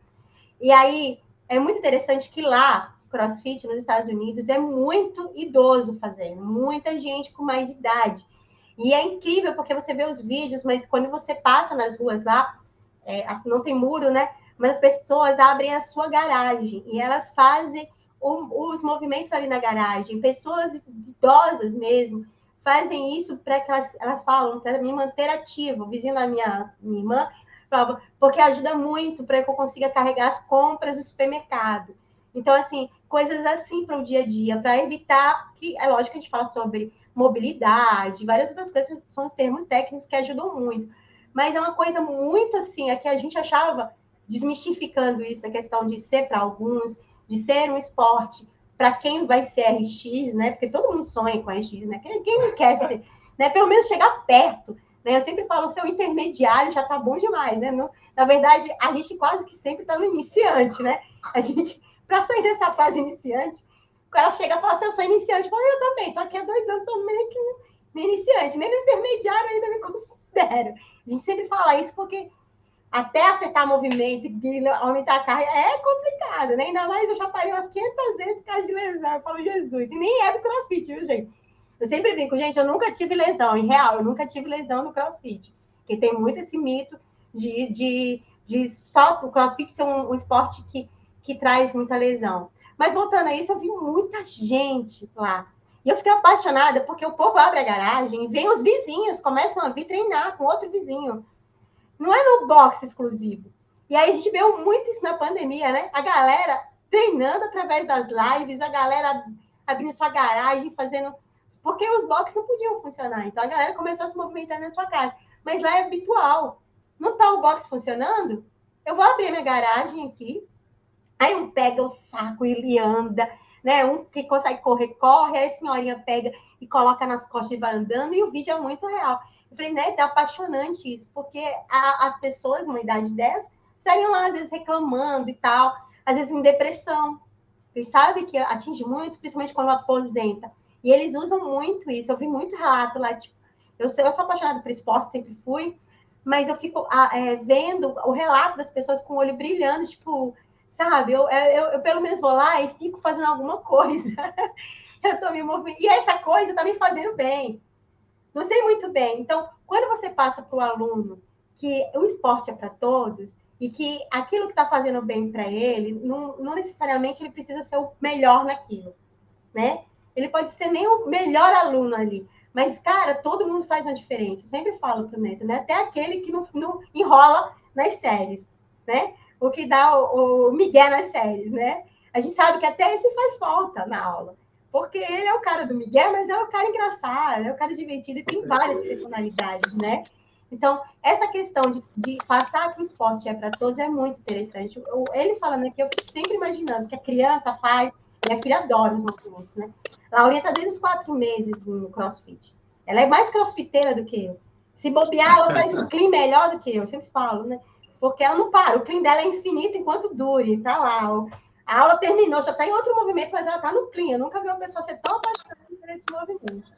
E aí, é muito interessante que lá, CrossFit nos Estados Unidos, é muito idoso fazendo, muita gente com mais idade. E é incrível, porque você vê os vídeos, mas quando você passa nas ruas lá, assim, não tem muro, né? Mas as pessoas abrem a sua garagem e elas fazem os movimentos ali na garagem. Pessoas idosas mesmo fazem isso para que elas falam, para me manter ativo. O vizinho da minha irmã falava, porque ajuda muito para que eu consiga carregar as compras do supermercado. Então, assim, coisas assim para o dia a dia, para evitar que... É lógico que a gente fala sobre mobilidade, várias outras coisas, são os termos técnicos que ajudam muito. Mas é uma coisa muito assim, é que a gente achava... desmistificando isso, a questão de ser para alguns, de ser um esporte para quem vai ser RX, né? Porque todo mundo sonha com RX, né? Quem não quer ser, né? Pelo menos chegar perto, né? Eu sempre falo, seu intermediário já tá bom demais, né? Não, na verdade, a gente quase que sempre tá no iniciante, né? A gente, para sair dessa fase iniciante, o cara chega e fala assim, eu sou iniciante. Eu falo, eu também, tô aqui há 2 anos, tô meio que nem iniciante, nem no intermediário ainda me considero. A gente sempre fala isso porque... até acertar movimento e aumentar a carga é complicado, né? Ainda mais eu já parei umas 500 vezes por causa de lesão. Eu falo, Jesus, e nem é do CrossFit, viu, gente? Eu sempre brinco, gente, eu nunca tive lesão. Em real, eu nunca tive lesão no CrossFit. Porque tem muito esse mito de só o CrossFit ser um esporte que traz muita lesão. Mas voltando a isso, eu vi muita gente lá. E eu fiquei apaixonada porque o povo abre a garagem e vem os vizinhos, começam a vir treinar com outro vizinho. Não é no boxe exclusivo. E aí a gente viu muito isso na pandemia, né? A galera treinando através das lives, a galera abrindo sua garagem, fazendo... porque os boxes não podiam funcionar. Então a galera começou a se movimentar na sua casa. Mas lá é habitual. Não tá o boxe funcionando? Eu vou abrir minha garagem aqui. Aí um pega o saco e anda, né? Um que consegue correr, corre. Aí a senhorinha pega e coloca nas costas e vai andando. E o vídeo é muito real. Eu falei, né, tá apaixonante isso, porque as pessoas, numa idade dessa, saíam lá, às vezes, reclamando e tal, às vezes em depressão. Eles sabem que atinge muito, principalmente quando aposenta. E eles usam muito isso. Eu vi muito relato lá, tipo, eu sou apaixonada por esporte, sempre fui, mas eu fico vendo o relato das pessoas com o olho brilhando, tipo, sabe, eu pelo menos vou lá e fico fazendo alguma coisa. Eu tô me movendo. E essa coisa tá me fazendo bem. Não sei muito bem. Então, quando você passa para o aluno que o esporte é para todos e que aquilo que está fazendo bem para ele, não necessariamente ele precisa ser o melhor naquilo, né? Ele pode ser nem o melhor aluno ali. Mas, cara, todo mundo faz uma diferença. Eu sempre falo para o Neto, né? Até aquele que não enrola nas séries, né? O que dá o migué nas séries, né? A gente sabe que até esse faz falta na aula. Porque ele é o cara do Miguel, mas é o cara engraçado, é o cara divertido e tem várias personalidades, né? Então, essa questão de passar que o esporte é para todos é muito interessante. Ele falando aqui, eu fico sempre imaginando que a criança faz, minha filha adora os movimentos, né? Laurinha está desde os 4 meses no CrossFit. Ela é mais crossfiteira do que eu. Se bobear, ela faz o clean melhor do que eu sempre falo, né? Porque ela não para, o clean dela é infinito enquanto dure, tá lá, ó. A aula terminou, já está em outro movimento, mas ela está no clean. Eu nunca vi uma pessoa ser tão apaixonada por esse movimento.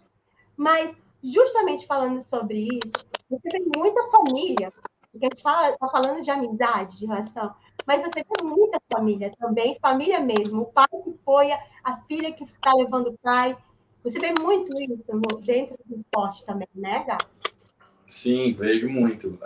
Mas, justamente falando sobre isso, você tem muita família, porque a gente está falando de amizade, de relação, mas você tem muita família também, família mesmo, o pai que foi, a filha que está levando o pai. Você vê muito isso dentro do esporte também, né, Gato? Sim, vejo muito.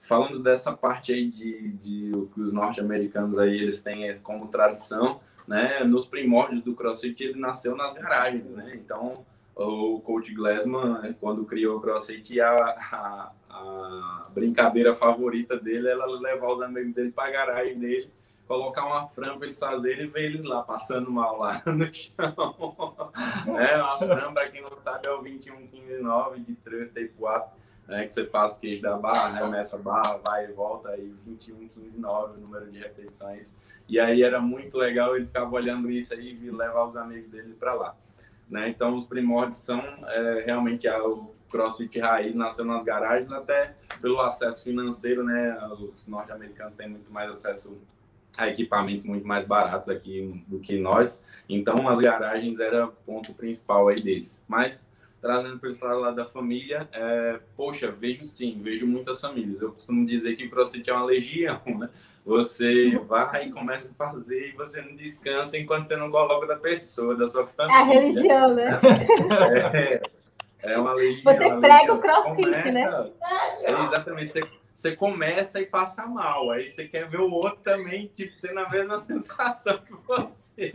Falando dessa parte aí de o que os norte-americanos aí eles têm como tradição, né? Nos primórdios do CrossFit ele nasceu nas garagens, né? Então o Coach Glassman, quando criou o CrossFit, a brincadeira favorita dele era levar os amigos dele para a garagem dele, colocar uma Fran para eles fazerem e ver eles lá passando mal lá no chão, né? Uma Fran, para quem não sabe, é o 21-15-9 de 3 e 4. É que você passa o queijo da barra, arremessa a barra, vai e volta, aí 21-15-9, o número de repetições. E aí era muito legal, ele ficava olhando isso aí e levar os amigos dele para lá, né? Então, os primórdios são realmente o CrossFit raiz, nasceu nas garagens, até pelo acesso financeiro, né? Os norte-americanos têm muito mais acesso equipamentos muito mais baratos aqui do que nós, então as garagens era o ponto principal aí deles. Mas trazendo para esse lado da família, poxa, vejo sim, vejo muitas famílias. Eu costumo dizer que o CrossFit é uma legião, né? Você vai e começa a fazer e você não descansa enquanto você não coloca da pessoa, da sua família. É a religião, né? É uma legião. Você prega o CrossFit, começa, né? Exatamente, você começa e passa mal, aí você quer ver o outro também, tipo, tendo a mesma sensação que você.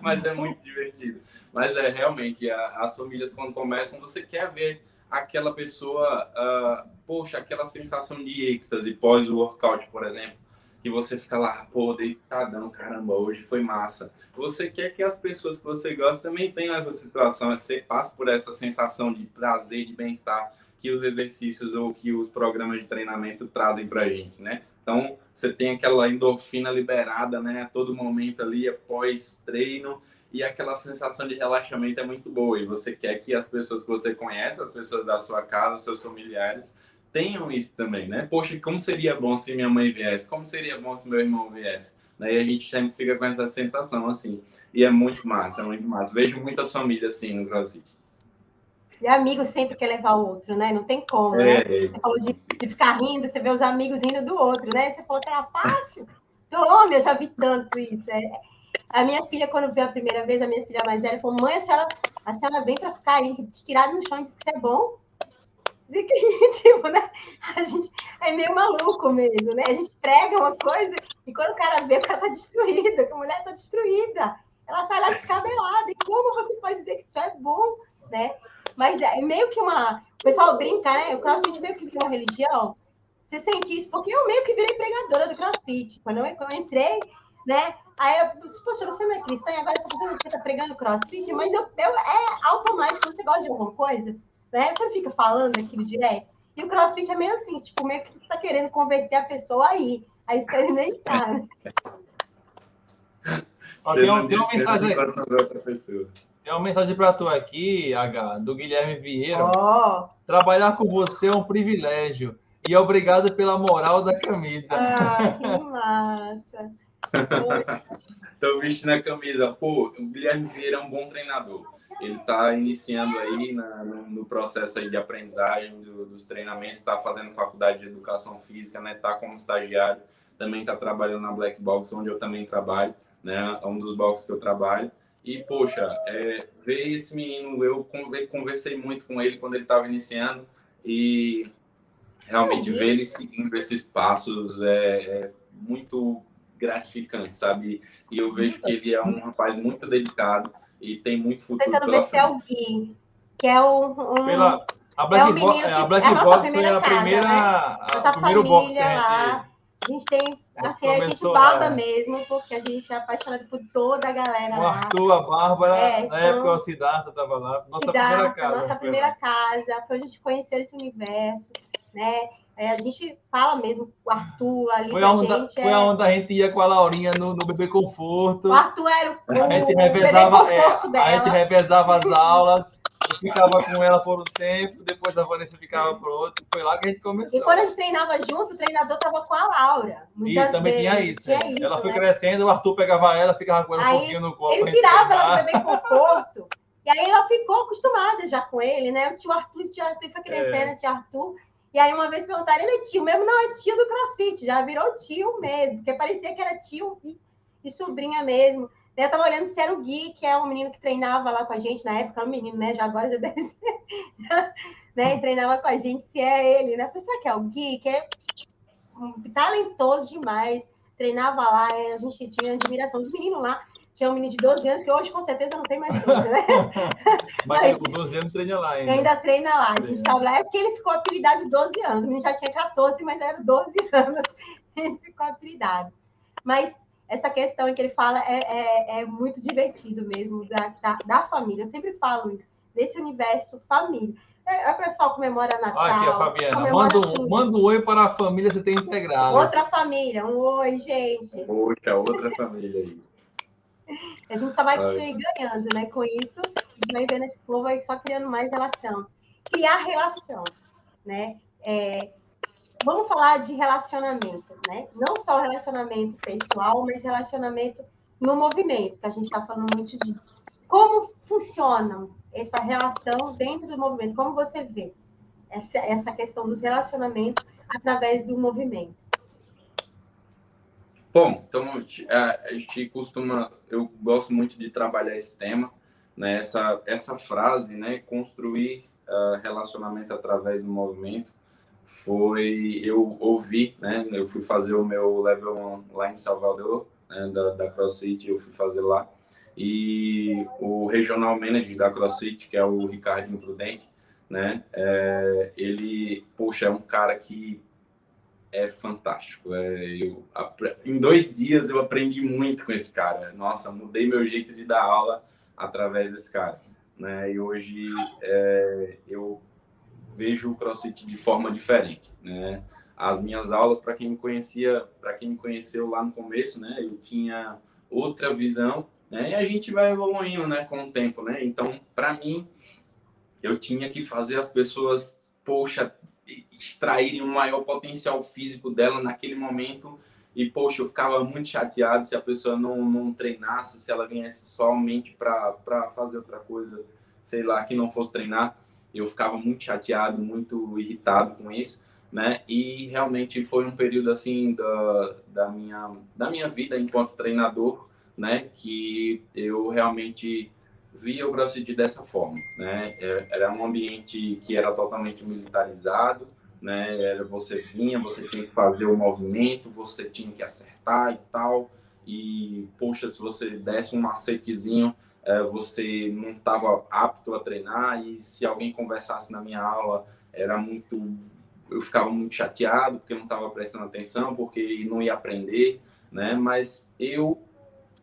Mas é muito divertido. Mas é realmente, as famílias quando começam, você quer ver aquela pessoa, poxa, aquela sensação de êxtase pós o workout, por exemplo, que você fica lá, pô, deitadão, caramba, hoje foi massa. Você quer que as pessoas que você gosta também tenham essa situação, você passa por essa sensação de prazer, de bem-estar, que os exercícios ou que os programas de treinamento trazem pra gente, né? Então, você tem aquela endorfina liberada, né? A todo momento ali, após treino, e aquela sensação de relaxamento é muito boa. E você quer que as pessoas que você conhece, as pessoas da sua casa, os seus familiares, tenham isso também, né? Poxa, como seria bom se minha mãe viesse? Como seria bom se meu irmão viesse? Daí a gente sempre fica com essa sensação, assim. E é muito massa, é muito massa. Vejo muitas famílias, assim, no Brasil. E amigo sempre quer levar o outro, né? Não tem como, né? Você falou de ficar rindo, você vê os amigos rindo do outro, né? Você falou que era fácil. Homem, eu já vi tanto isso. A minha filha, quando veio a primeira vez, a minha filha mais velha falou, mãe, a senhora vem pra ficar aí, tirada no chão, diz que isso é bom. Tipo, né? A gente é meio maluco mesmo, né? A gente prega uma coisa e quando o cara vê, o cara tá destruído, a mulher tá destruída. Ela sai lá descabelada. E como você pode dizer que isso é bom, né? Mas é meio que uma... O pessoal brinca, né? O CrossFit meio que virou uma religião. Você sente isso, porque eu meio que virei pregadora do CrossFit. Quando eu entrei, né? Aí eu disse, poxa, você não é cristã e agora você está pregando CrossFit? Mas é automático, você gosta de alguma coisa, né? Você fica falando aquilo direto. E o CrossFit é meio assim, tipo, meio que você está querendo converter a pessoa a experimentar. Né? Tem uma mensagem aí. Tem uma mensagem para tu aqui, H, do Guilherme Vieira. Oh. Trabalhar com você é um privilégio. E obrigado pela moral da camisa. Ah, que massa. Estou vestindo a camisa. Pô, o Guilherme Vieira é um bom treinador. Ele está iniciando aí no processo aí de aprendizagem dos treinamentos. Está fazendo faculdade de educação física, né? Está como estagiário. Também está trabalhando na Black Box, onde eu também trabalho, né? É um dos boxes que eu trabalho. E, poxa, ver esse menino, eu conversei muito com ele quando ele estava iniciando e realmente ver ele seguindo esses passos é muito gratificante, sabe? E eu vejo que ele é um rapaz muito dedicado e tem muito futuro. Tentando ver se é o Gui, que é a Black Box é a primeira casa, né? Primeiro box que a gente tem, assim, a gente baba mesmo, porque a gente é apaixonado por toda a galera lá. Arthur, a Bárbara, na época o Siddhartha estava lá. Nossa primeira casa, foi a gente conhecer esse universo, né? A gente fala mesmo com o Arthur ali com a gente. Foi onde a gente ia com a Laurinha no Bebê Conforto. O Arthur era a gente revezava as aulas. Eu ficava com ela por um tempo, depois a Vanessa ficava por outro. Foi lá que a gente começou. E quando a gente treinava junto, o treinador estava com a Laura. Muitas vezes. Também tinha isso. Ela foi crescendo, o Arthur pegava ela, ficava com ela um pouquinho no colo. Ele tirava ela do Bebê Conforto. E aí ela ficou acostumada já com ele, né? O tio Arthur foi crescendo, o tio Arthur. E aí uma vez perguntaram, ele é tio mesmo? Não, é tio do CrossFit. Já virou tio mesmo. Porque parecia que era tio e sobrinha mesmo. Eu tava olhando se era o Gui, que é um menino que treinava lá com a gente, na época era um menino, né? Já agora já deve ser. Né? E treinava com a gente, se é ele, né? Será que é o Gui, que é talentoso demais, treinava lá, a gente tinha admiração dos meninos lá. Tinha um menino de 12 anos, que hoje com certeza não tem mais 12, né? Mas com 12 anos treina lá ainda. Ainda treina lá, a gente sabe lá. É porque ele ficou apelidado de 12 anos. O menino já tinha 14, mas era 12 anos. Ele ficou apelidado. Mas essa questão que ele fala é muito divertido mesmo, da família. Eu sempre falo isso, desse universo família. O pessoal comemora Natal. Aqui, a Fabiana, manda um oi para a família, você tem Integral. Outra família, um oi, gente. Poxa, outra família aí. A gente só vai ganhando, né? Com isso, a gente vai vendo esse povo aí só criando mais relação. Criar relação, né? Vamos falar de relacionamento, né? Não só relacionamento pessoal, mas relacionamento no movimento, que a gente está falando muito disso. Como funciona essa relação dentro do movimento? Como você vê essa questão dos relacionamentos através do movimento? Bom, então eu gosto muito de trabalhar esse tema, né? Essa frase, né? Construir relacionamento através do movimento. Eu ouvi, né? Eu fui fazer o meu level 1 lá em Salvador, né? da CrossFit, eu fui fazer lá. E o regional manager da CrossFit, que é o Ricardinho Prudente, né? Ele, poxa, é um cara que é fantástico. Em 2 dias eu aprendi muito com esse cara. Nossa, mudei meu jeito de dar aula através desse cara, né? E hoje eu vejo o CrossFit de forma diferente, né? As minhas aulas, para quem me conheceu lá no começo, né? Eu tinha outra visão, né? E a gente vai evoluindo, né? Com o tempo, né? Então, para mim, eu tinha que fazer as pessoas, poxa, extraírem o maior potencial físico dela naquele momento. E, poxa, eu ficava muito chateado se a pessoa não treinasse, se ela viesse somente para fazer outra coisa, sei lá, que não fosse treinar. Eu ficava muito chateado, muito irritado com isso, né? E realmente foi um período, assim, da minha vida enquanto treinador, né? Que eu realmente via o CrossFit dessa forma, né? Era um ambiente que era totalmente militarizado, né? Você vinha, você tinha que fazer o movimento, você tinha que acertar e tal. E, poxa, se você desse um macetezinho, você não estava apto a treinar, e se alguém conversasse na minha aula, eu ficava muito chateado, porque não estava prestando atenção, porque não ia aprender, né? Mas eu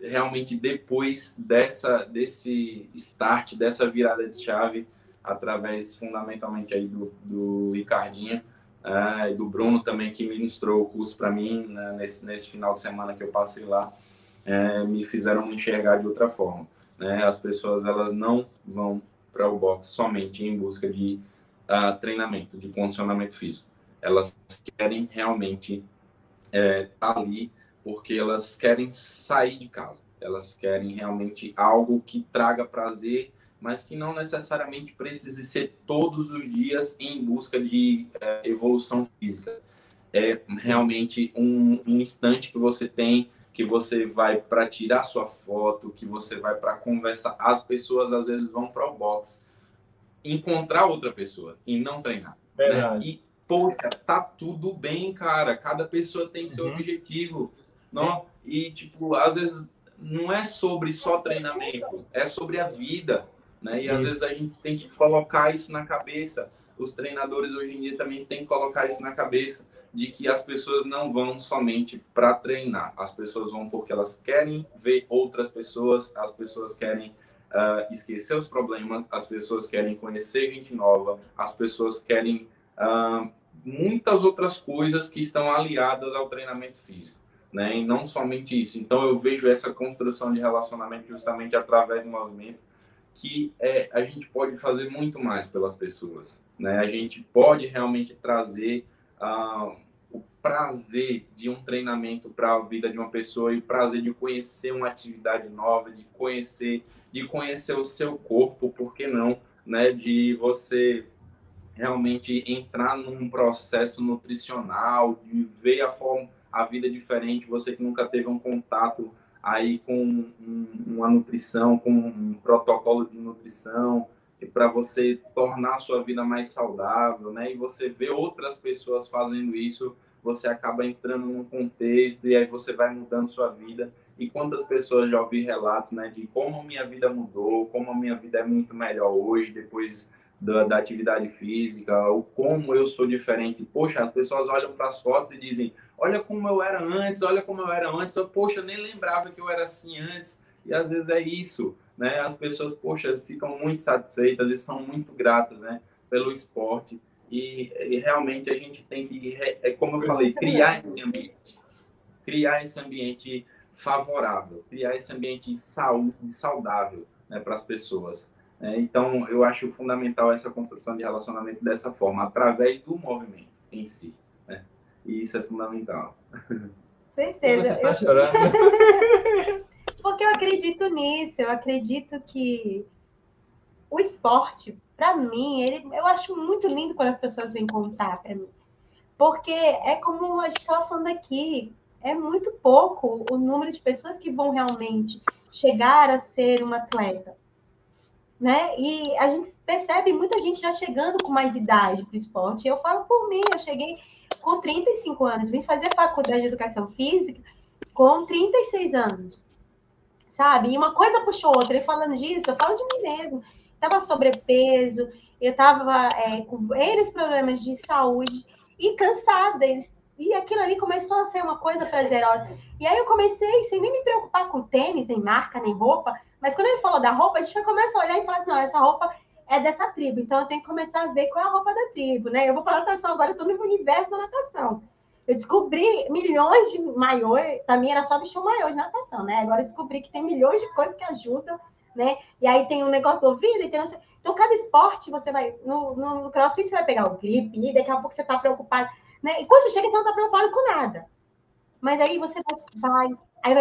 realmente, depois desse start, dessa virada de chave, através fundamentalmente aí do Ricardinho e do Bruno também, que ministrou o curso para mim, né? nesse final de semana que eu passei lá, me fizeram me enxergar de outra forma. As pessoas, elas não vão para o boxe somente em busca de treinamento, de condicionamento físico. Elas querem realmente estar ali, porque elas querem sair de casa. Elas querem realmente algo que traga prazer, mas que não necessariamente precise ser todos os dias em busca de evolução física. É realmente um instante que você tem, que você vai para tirar sua foto, que você vai para conversar. As pessoas, às vezes, vão para o box encontrar outra pessoa e não treinar. Né? E, poxa, tá tudo bem, cara. Cada pessoa tem seu objetivo. Não? E, tipo, às vezes, não é sobre só treinamento, é sobre a vida. Né? E, às vezes, a gente tem que colocar isso na cabeça. Os treinadores, hoje em dia, também têm que colocar isso na cabeça, de que as pessoas não vão somente para treinar. As pessoas vão porque elas querem ver outras pessoas, as pessoas querem esquecer os problemas, as pessoas querem conhecer gente nova, as pessoas querem muitas outras coisas que estão aliadas ao treinamento físico, né? E não somente isso. Então, eu vejo essa construção de relacionamento justamente através do movimento, que a gente pode fazer muito mais pelas pessoas, né? A gente pode realmente trazer o prazer de um treinamento para a vida de uma pessoa, e o prazer de conhecer uma atividade nova, de conhecer o seu corpo, por que não, né? De você realmente entrar num processo nutricional, de ver a vida diferente, você que nunca teve um contato aí com uma nutrição, com um protocolo de nutrição, para você tornar a sua vida mais saudável, né? E você vê outras pessoas fazendo isso, você acaba entrando num contexto, e aí você vai mudando sua vida. E quantas pessoas já ouvi relatos, né, de como minha vida mudou, como a minha vida é muito melhor hoje, depois da atividade física, ou como eu sou diferente. Poxa, as pessoas olham para as fotos e dizem, olha como eu era antes, olha como eu era antes. Eu, poxa, nem lembrava que eu era assim antes. E às vezes é isso, né? As pessoas, poxa, ficam muito satisfeitas e são muito gratas, né, pelo esporte. E realmente a gente tem que, como eu falei, criar esse ambiente favorável, criar esse ambiente de saúde, saudável, né, para as pessoas. Então, eu acho fundamental essa construção de relacionamento dessa forma, através do movimento em si, né? E isso é fundamental. Certeza. Você tá chorando? Porque eu acredito nisso, eu acredito que o esporte, para mim, eu acho muito lindo quando as pessoas vêm contar para mim. Porque é como a gente estava falando aqui, é muito pouco o número de pessoas que vão realmente chegar a ser um atleta, né? E a gente percebe muita gente já chegando com mais idade para o esporte. Eu falo por mim, eu cheguei com 35 anos, vim fazer faculdade de educação física com 36 anos, sabe? E uma coisa puxou outra, e falando disso, eu falo de mim mesmo. Estava sobrepeso, eu estava com eles problemas de saúde e cansada. E aquilo ali começou a ser uma coisa prazerosa. E aí eu comecei, sem nem me preocupar com tênis, nem marca, nem roupa. Mas quando ele falou da roupa, a gente já começa a olhar e fala assim, não, essa roupa é dessa tribo. Então eu tenho que começar a ver qual é a roupa da tribo, né? Eu vou para natação agora, eu estou no universo da natação. Eu descobri milhões de maiô. Para mim era só vestir um maiô de natação, né? Agora eu descobri que tem milhões de coisas que ajudam, né? E aí tem um negócio do ouvido, então cada esporte você vai, no CrossFit você vai pegar o clipe, e daqui a pouco você tá preocupado, né? E quando você chega, você não tá preocupado com nada, mas aí você vai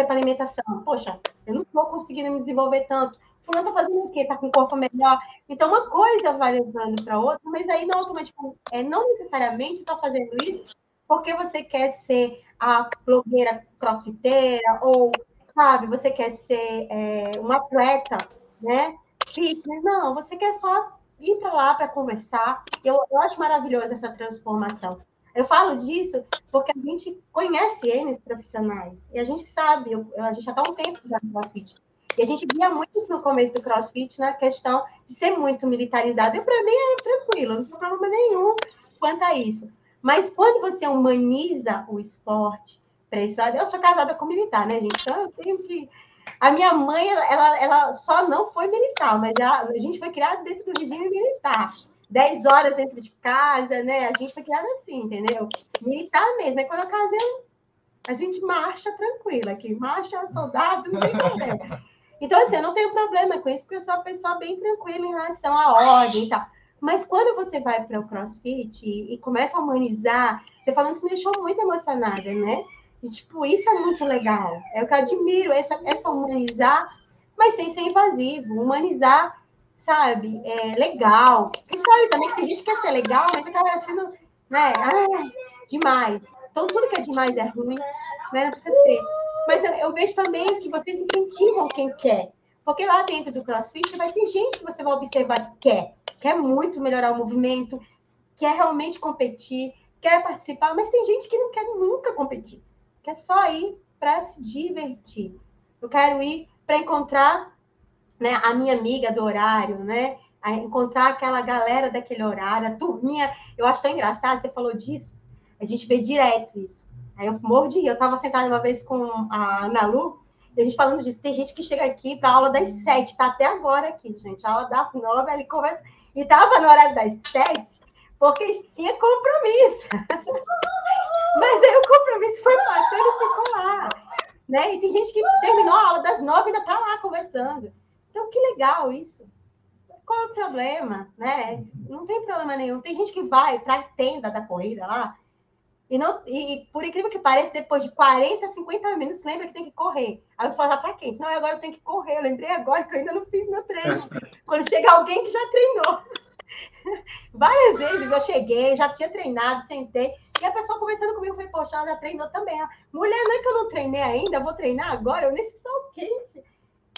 pra alimentação, poxa, eu não tô conseguindo me desenvolver tanto, fulano tá fazendo o quê? Tá com o corpo melhor, então uma coisa vai levando pra outra, mas aí não automaticamente, não necessariamente tá fazendo isso, porque você quer ser a blogueira crossfiteira, ou sabe, você quer ser uma atleta, né? Fitness, não, você quer só ir para lá para conversar. Eu acho maravilhosa essa transformação. Eu falo disso porque a gente conhece eles profissionais e a gente sabe, a gente já está um tempo usando CrossFit. E a gente via muito isso no começo do CrossFit, na questão de ser muito militarizado. E para mim era tranquilo, não tem problema nenhum quanto a isso. Mas quando você humaniza o esporte, eu sou casada com militar, né, gente? Então, eu tenho que... A minha mãe, ela só não foi militar, mas a gente foi criada dentro do regime militar. 10 horas dentro de casa, né? A gente foi criada assim, entendeu? Militar mesmo. Aí, quando eu casei, a gente marcha tranquila aqui. Marcha, soldado, não tem problema. Então, assim, eu não tenho problema com isso, porque eu sou uma pessoa bem tranquila em relação à ordem e tal. Mas quando você vai para o CrossFit e começa a humanizar... Você falando isso me deixou muito emocionada, né? E, tipo, isso é muito legal. É o que eu admiro, essa humanizar, mas sem ser invasivo. Humanizar, sabe, é legal. Porque sabe também que a gente quer ser legal, mas acaba sendo, né, demais. Então, tudo que é demais é ruim, né, não precisa ser. Mas eu vejo também que vocês incentivam quem quer. Porque lá dentro do CrossFit vai ter gente que você vai observar que quer muito melhorar o movimento, quer realmente competir, quer participar, mas tem gente que não quer nunca competir. Quer só ir para se divertir. Eu quero ir para encontrar, né, a minha amiga do horário, né? Encontrar aquela galera daquele horário, a turminha. Eu acho tão engraçado, você falou disso. A gente vê direto isso. Aí eu morro de rir. Eu estava sentada uma vez com a Ana Lu, e a gente falando disso. Tem gente que chega aqui para aula das 7, tá até agora aqui, gente. A aula das 9, ele conversa. E estava no horário das 7, porque tinha compromisso. Mas aí o compromisso foi passando e ficou lá, né? E tem gente que terminou a aula das 9 e ainda tá lá conversando. Então, que legal isso. Qual é o problema, né? Não tem problema nenhum. Tem gente que vai para a tenda da corrida lá e por incrível que pareça, depois de 40, 50 minutos, lembra que tem que correr. Aí o sol já tá quente. Não, agora eu tenho que correr. Eu lembrei agora que eu ainda não fiz meu treino. Quando chega alguém que já treinou. Várias vezes eu cheguei, já tinha treinado, sentei. E a pessoa conversando comigo, foi, poxa, ela já treinou também. Mulher, não é que eu não treinei ainda, eu vou treinar agora, eu nesse sol quente.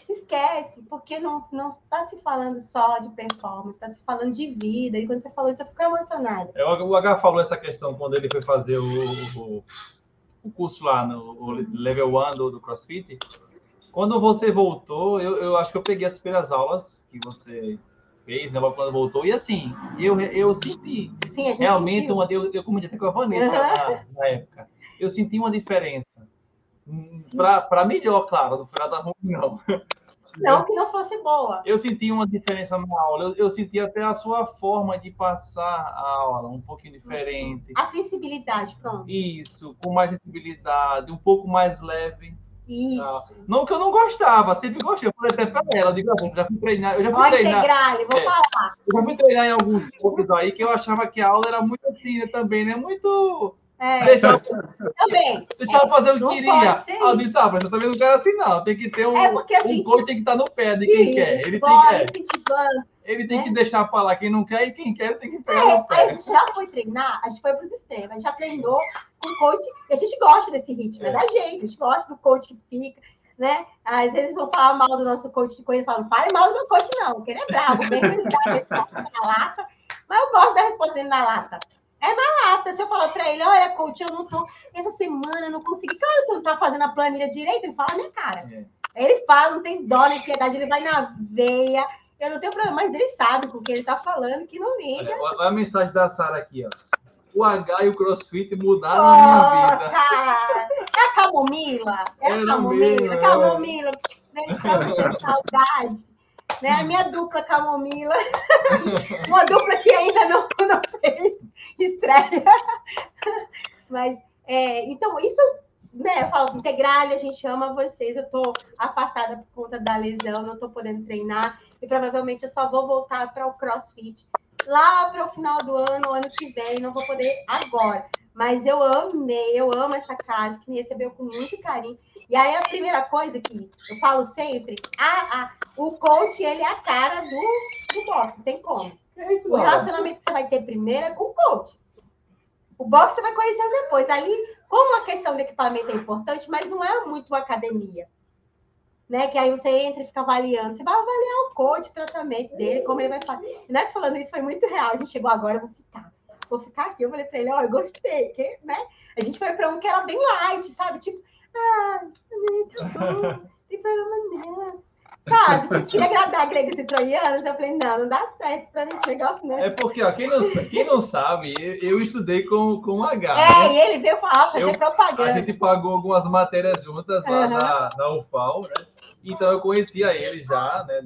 Se esquece, porque não está se falando só de performance, está se falando de vida. E quando você falou isso, eu fico emocionada. O H falou essa questão quando ele foi fazer o curso lá, no Level 1 do CrossFit. Quando você voltou, eu acho que eu peguei as primeiras aulas que você... fez, né, logo quando voltou, e assim, eu senti realmente sentiu. Eu comentei até com a Vanessa na época, eu senti uma diferença, para melhor, claro, não foi nada ruim, não. Não, que não fosse boa. Eu senti uma diferença na aula, eu senti até a sua forma de passar a aula, um pouquinho diferente. A sensibilidade, pronto. Isso, com mais sensibilidade, um pouco mais leve. Isso. Tá. Não que eu não gostava, sempre gostei. Eu falei até pra ela, eu digo, já fui treinar. Eu já fui treinar. Integral, eu vou falar. Eu já fui treinar em alguns pontos aí que eu achava que a aula era muito assim, né? Também, né? Muito Deixa ela fazer o que queria. Ela disse, ah, mas eu também não quero assim, não. Tem que ter um... coach tem que estar no pé de quem quer. Ele tem que deixar falar quem não quer, e quem quer tem que pegar no pé. A gente já foi treinar, a gente foi para os extremos, a gente já treinou com coach, e a gente gosta desse ritmo, é da gente, a gente gosta do coach que fica, né? Às vezes eles vão falar mal do nosso coach de coisa, falam, não fale mal do meu coach, não, porque ele é bravo, bem que ele dá na lata, mas eu gosto da resposta dele na lata. É na lata. Se eu falar pra ele, olha, coach, eu não tô... Essa semana eu não consegui. Claro, você não tá fazendo a planilha direito, ele fala, minha cara. Ele fala, não tem dó, nem piedade, ele vai na veia. Eu não tenho problema, mas ele sabe com o que ele tá falando, que não liga. Olha a mensagem da Sara aqui, ó. O H e o CrossFit mudaram a minha vida. É a camomila. É a camomila. Beijo pra você, saudade. Né? A minha dupla camomila. Uma dupla que ainda não fez estreia. Mas, então, isso, né? Eu falo, Integral, a gente ama vocês. Eu tô afastada por conta da lesão, não tô podendo treinar. E provavelmente eu só vou voltar para o CrossFit lá para o final do ano, ano que vem. Não vou poder agora. Mas eu amei, eu amo essa casa, que me recebeu com muito carinho. E aí, a primeira coisa que eu falo sempre, o coach, ele é a cara do boxe, tem como. O relacionamento que você vai ter primeiro é com o coach. O boxe você vai conhecendo depois. Ali, como a questão do equipamento é importante, mas não é muito uma academia, né? Que aí você entra e fica avaliando. Você vai avaliar o coach, o tratamento dele, como ele vai fazer. O Neto falando isso foi muito real. A gente chegou agora, eu vou ficar. Vou ficar aqui. Eu falei pra ele, ó, eu gostei. Que, né? A gente foi pra um que era bem light, sabe? Tipo, tá bom, tem problema não. Sabe? Tipo, queria agradar gregos e troianos. Eu falei, não dá certo pra mim esse negócio, né? É porque, ó, quem não sabe, eu estudei com o H. E ele veio falar, fazer propaganda. A gente pagou algumas matérias juntas lá na UFAL, né? Então eu conhecia ele já, né?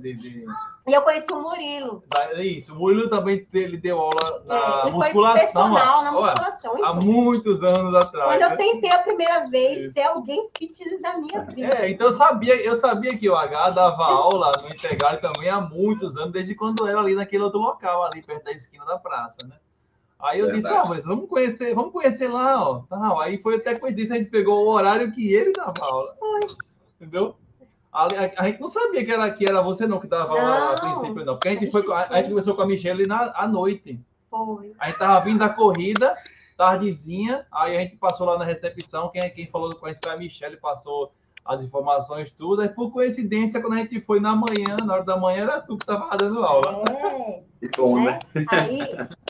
E eu conheci o Murilo. Isso, o Murilo também ele deu aula na musculação. Foi personal, na musculação. Olha, há muitos anos atrás. Quando eu tentei a primeira vez ser alguém fitness da minha vida. Então eu sabia que o H dava aula no Integral também há muitos anos, desde quando era ali naquele outro local, ali perto da esquina da praça, né? Aí eu disse, mas vamos conhecer lá, ó. Tá, aí foi até coincidência, a gente pegou o horário que ele dava aula. Entendeu? A gente não sabia que era você não que dava aula a princípio, não. Porque a gente começou com a Michelle à noite. Foi. A gente tava vindo da corrida, tardezinha, aí a gente passou lá na recepção, quem falou com a gente foi a Michelle, passou as informações, tudo. Aí, por coincidência, quando a gente foi na manhã, na hora da manhã, era tu que tava dando aula. Que bom, né?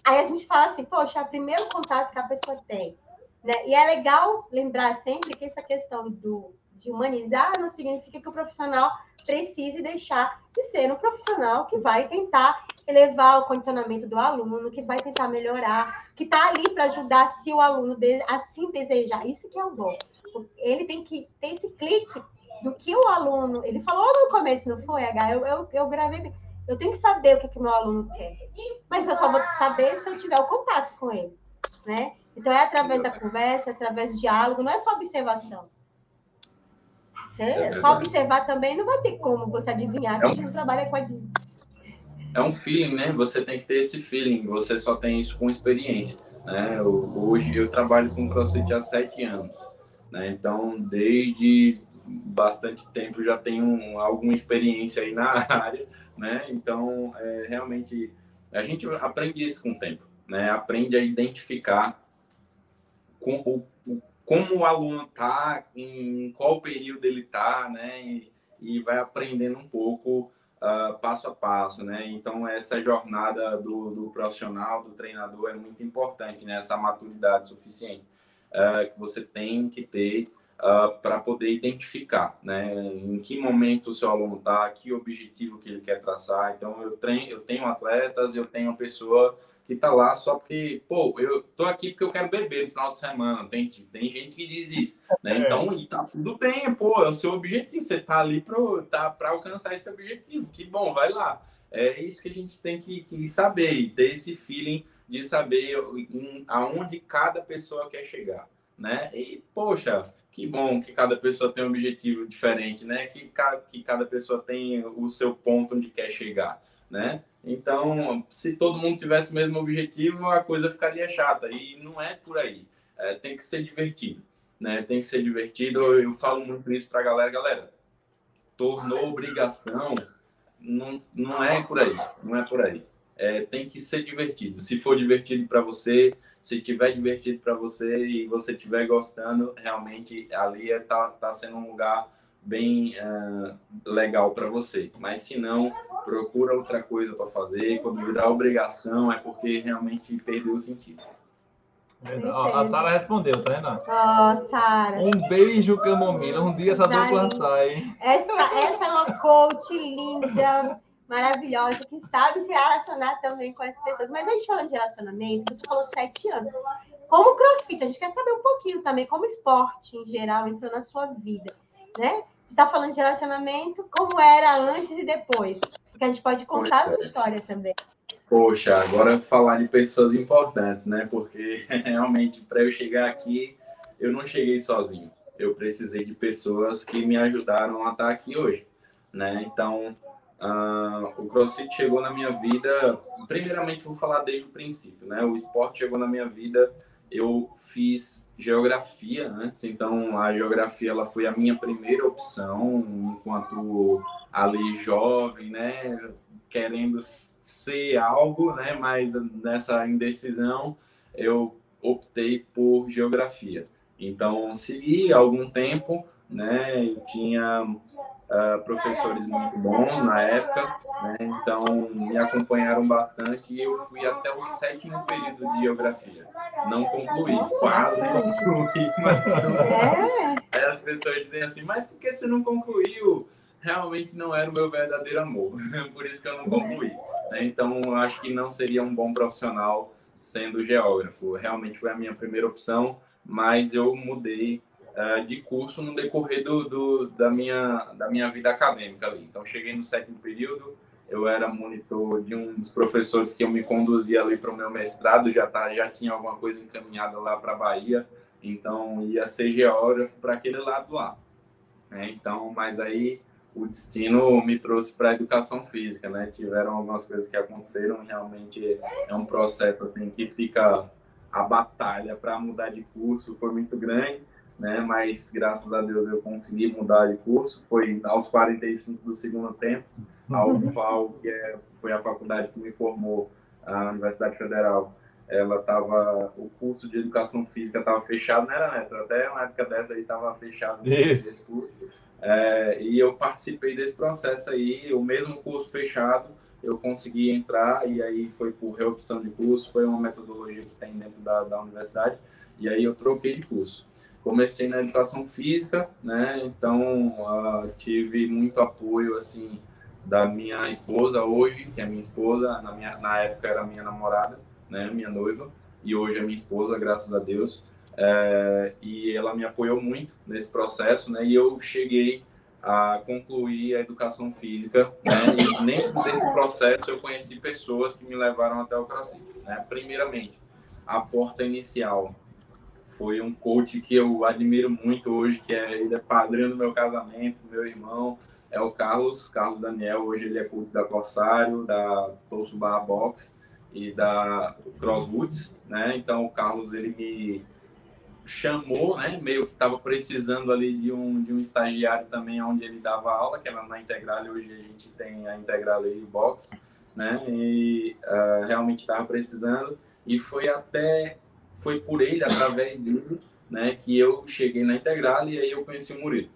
Aí a gente fala assim, poxa, é o primeiro contato que a pessoa tem, né? E é legal lembrar sempre que essa questão de humanizar não significa que o profissional precise deixar de ser um profissional que vai tentar elevar o condicionamento do aluno, que vai tentar melhorar, que está ali para ajudar se o aluno assim desejar. Isso que é o dom. Ele tem que ter esse clique do que o aluno... Ele falou no começo, não foi, H? Eu gravei... Eu tenho que saber o que o meu aluno quer. Mas eu só vou saber se eu tiver o contato com ele, né? Então, é através da conversa, através do diálogo, não é só observação. Só observar também não vai ter como você adivinhar, porque a gente trabalha com a Disney. É um feeling, né? Você tem que ter esse feeling, você só tem isso com experiência, né? Hoje eu trabalho com CrossFit há 7 anos, né? Então, desde bastante tempo já tenho alguma experiência aí na área, né? Então, realmente, a gente aprende isso com o tempo, né? Aprende a identificar como o aluno está, em qual período ele está, né? E vai aprendendo um pouco passo a passo, né? Então, essa jornada do profissional, do treinador, é muito importante, né? Essa maturidade suficiente que você tem que ter para poder identificar, né? Em que momento o seu aluno está, que objetivo que ele quer traçar. Então, eu tenho atletas, eu tenho pessoa... que tá lá só porque, eu tô aqui porque eu quero beber no final de semana. Tem gente que diz isso, né? Então, e tá tudo bem, é o seu objetivo. Você tá ali pra alcançar esse objetivo. Que bom, vai lá. É isso que a gente tem que saber, e ter esse feeling de saber aonde cada pessoa quer chegar, né? E, poxa, que bom que cada pessoa tem um objetivo diferente, né? Que cada pessoa tem o seu ponto onde quer chegar, né? Então, se todo mundo tivesse o mesmo objetivo, a coisa ficaria chata, e não é por aí. tem que ser divertido, né? Tem que ser divertido. Eu falo muito isso pra galera. Galera, tornou obrigação, não é por aí, não é por aí. Tem que ser divertido. Se for divertido para você, se tiver divertido para você e você estiver gostando, realmente ali tá sendo um lugar bem legal para você. Mas se não, procura outra coisa para fazer. Quando virar obrigação, é porque realmente perdeu o sentido. A Sara respondeu, tá vendo? Ó, Sara. Um beijo, Camomila. Um dia essa dupla sai. Essa é uma coach linda, maravilhosa, que sabe se relacionar também com as pessoas. Mas a gente falando de relacionamento, você falou 7 anos. Como CrossFit, a gente quer saber um pouquinho também, como esporte em geral entrou na sua vida, né? Você está falando de relacionamento, como era antes e depois? Porque a gente pode contar a sua história também. Poxa, agora falar de pessoas importantes, né? Porque realmente, para eu chegar aqui, eu não cheguei sozinho. Eu precisei de pessoas que me ajudaram a estar aqui hoje, né? Então, o CrossFit chegou na minha vida... Primeiramente, vou falar desde o princípio, né? O esporte chegou na minha vida... Eu fiz geografia antes, então a geografia ela foi a minha primeira opção, enquanto ali jovem, né? Querendo ser algo, né? Mas nessa indecisão eu optei por geografia. Então segui algum tempo, né? E tinha professores muito bons na época, né? Então me acompanharam bastante e eu fui até o 7º período de geografia. Não concluí, quase concluí, mas aí as pessoas dizem assim, mas por que você não concluiu? Realmente não era o meu verdadeiro amor, por isso que eu não concluí, né? Então eu acho que não seria um bom profissional sendo geógrafo, realmente foi a minha primeira opção, mas eu mudei de curso no decorrer da minha vida acadêmica ali. Então, cheguei no 7º período, eu era monitor de um dos professores que eu me conduzia ali para o meu mestrado, já tinha alguma coisa encaminhada lá para a Bahia, então ia ser geógrafo para aquele lado lá, né? Então, mas aí o destino me trouxe para a educação física, né? Tiveram algumas coisas que aconteceram, realmente é um processo assim que fica a batalha para mudar de curso, foi muito grande, né? Mas graças a Deus eu consegui mudar de curso, foi aos 45 do 2º tempo, a UFAL, que foi a faculdade que me formou, a Universidade Federal, ela tava, o curso de Educação Física estava fechado, não era, Neto? Até uma época dessa aí estava fechado esse curso, e eu participei desse processo aí, o mesmo curso fechado, eu consegui entrar, e aí foi por reopção de curso, foi uma metodologia que tem dentro da universidade, e aí eu troquei de curso. Comecei na educação física, né? Então tive muito apoio assim da minha esposa hoje, que é minha esposa, na época era minha namorada, né? Minha noiva, e hoje é minha esposa, graças a Deus. E ela me apoiou muito nesse processo, né? E eu cheguei a concluir a educação física, né? E dentro desse processo eu conheci pessoas que me levaram até o CrossFit, né? Primeiramente, a porta inicial foi um coach que eu admiro muito hoje, que ele é padrinho do meu casamento, meu irmão, é o Carlos Daniel, hoje ele é coach da Cossário, da Torso Barra Box e da Cross Boots, né? Então o Carlos, ele me chamou, né? Meio que estava precisando ali de um estagiário também, onde ele dava aula, que era na Integral, hoje a gente tem a Integral e Box, né? E realmente estava precisando, e foi por ele, através dele, né, que eu cheguei na Integral, e aí eu conheci o Murilo,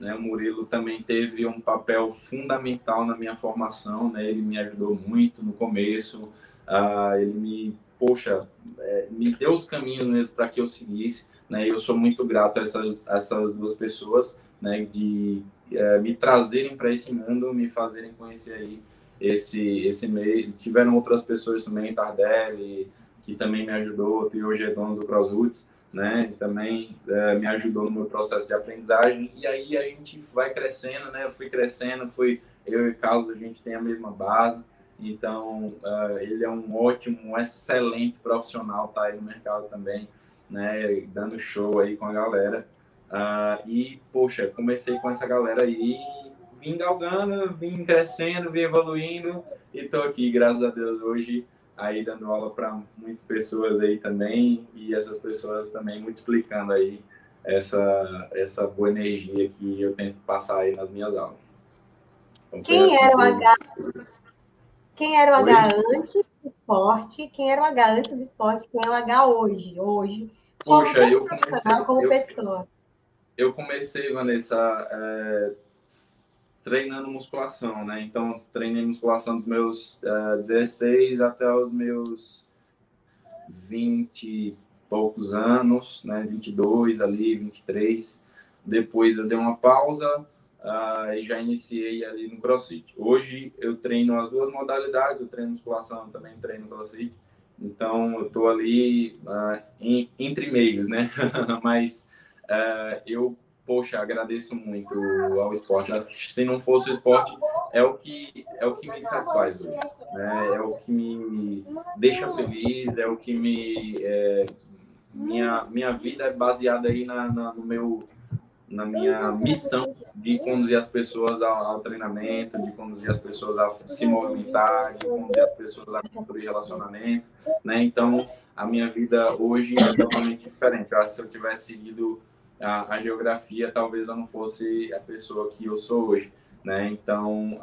né? O Murilo também teve um papel fundamental na minha formação, né? Ele me ajudou muito no começo, ele me deu os caminhos mesmo para que eu seguisse, né? Eu sou muito grato a essas duas pessoas, né, de me trazerem para esse mundo, me fazerem conhecer aí esse meio. Tiveram outras pessoas também, Tardelli, que também me ajudou, e hoje é dono do Crossroads, né? Também me ajudou no meu processo de aprendizagem. E aí a gente vai crescendo, né? Eu fui crescendo, eu e o Carlos, a gente tem a mesma base. Então, ele é um ótimo, excelente profissional, tá aí no mercado também, né? Dando show aí com a galera. E, poxa, comecei com essa galera aí, vim galgando, vim crescendo, vim evoluindo, e tô aqui, graças a Deus, hoje aí dando aula para muitas pessoas aí também, e essas pessoas também multiplicando aí essa boa energia que eu tento passar aí nas minhas aulas. Então, quem era o H antes do esporte? Quem era o H antes do esporte? Quem é o H hoje? Hoje, poxa, eu comecei como pessoa. Eu comecei, Vanessa, treinando musculação, né? Então, treinei musculação dos meus 16 até os meus 20 e poucos anos, né? 22 ali, 23. Depois eu dei uma pausa e já iniciei ali no CrossFit. Hoje eu treino as duas modalidades, eu treino musculação, também treino CrossFit. Então, eu tô ali entre meios, né? Mas eu... Poxa, agradeço muito ao esporte. Se não fosse o esporte, é o que me satisfaz hoje, né? É o que me deixa feliz, é o que me... minha vida é baseada aí na minha missão de conduzir as pessoas ao treinamento, de conduzir as pessoas a se movimentar, de conduzir as pessoas a construir relacionamento, né? Então, a minha vida hoje é totalmente diferente. Eu acho que se eu tivesse seguido a geografia, talvez eu não fosse a pessoa que eu sou hoje, né? Então,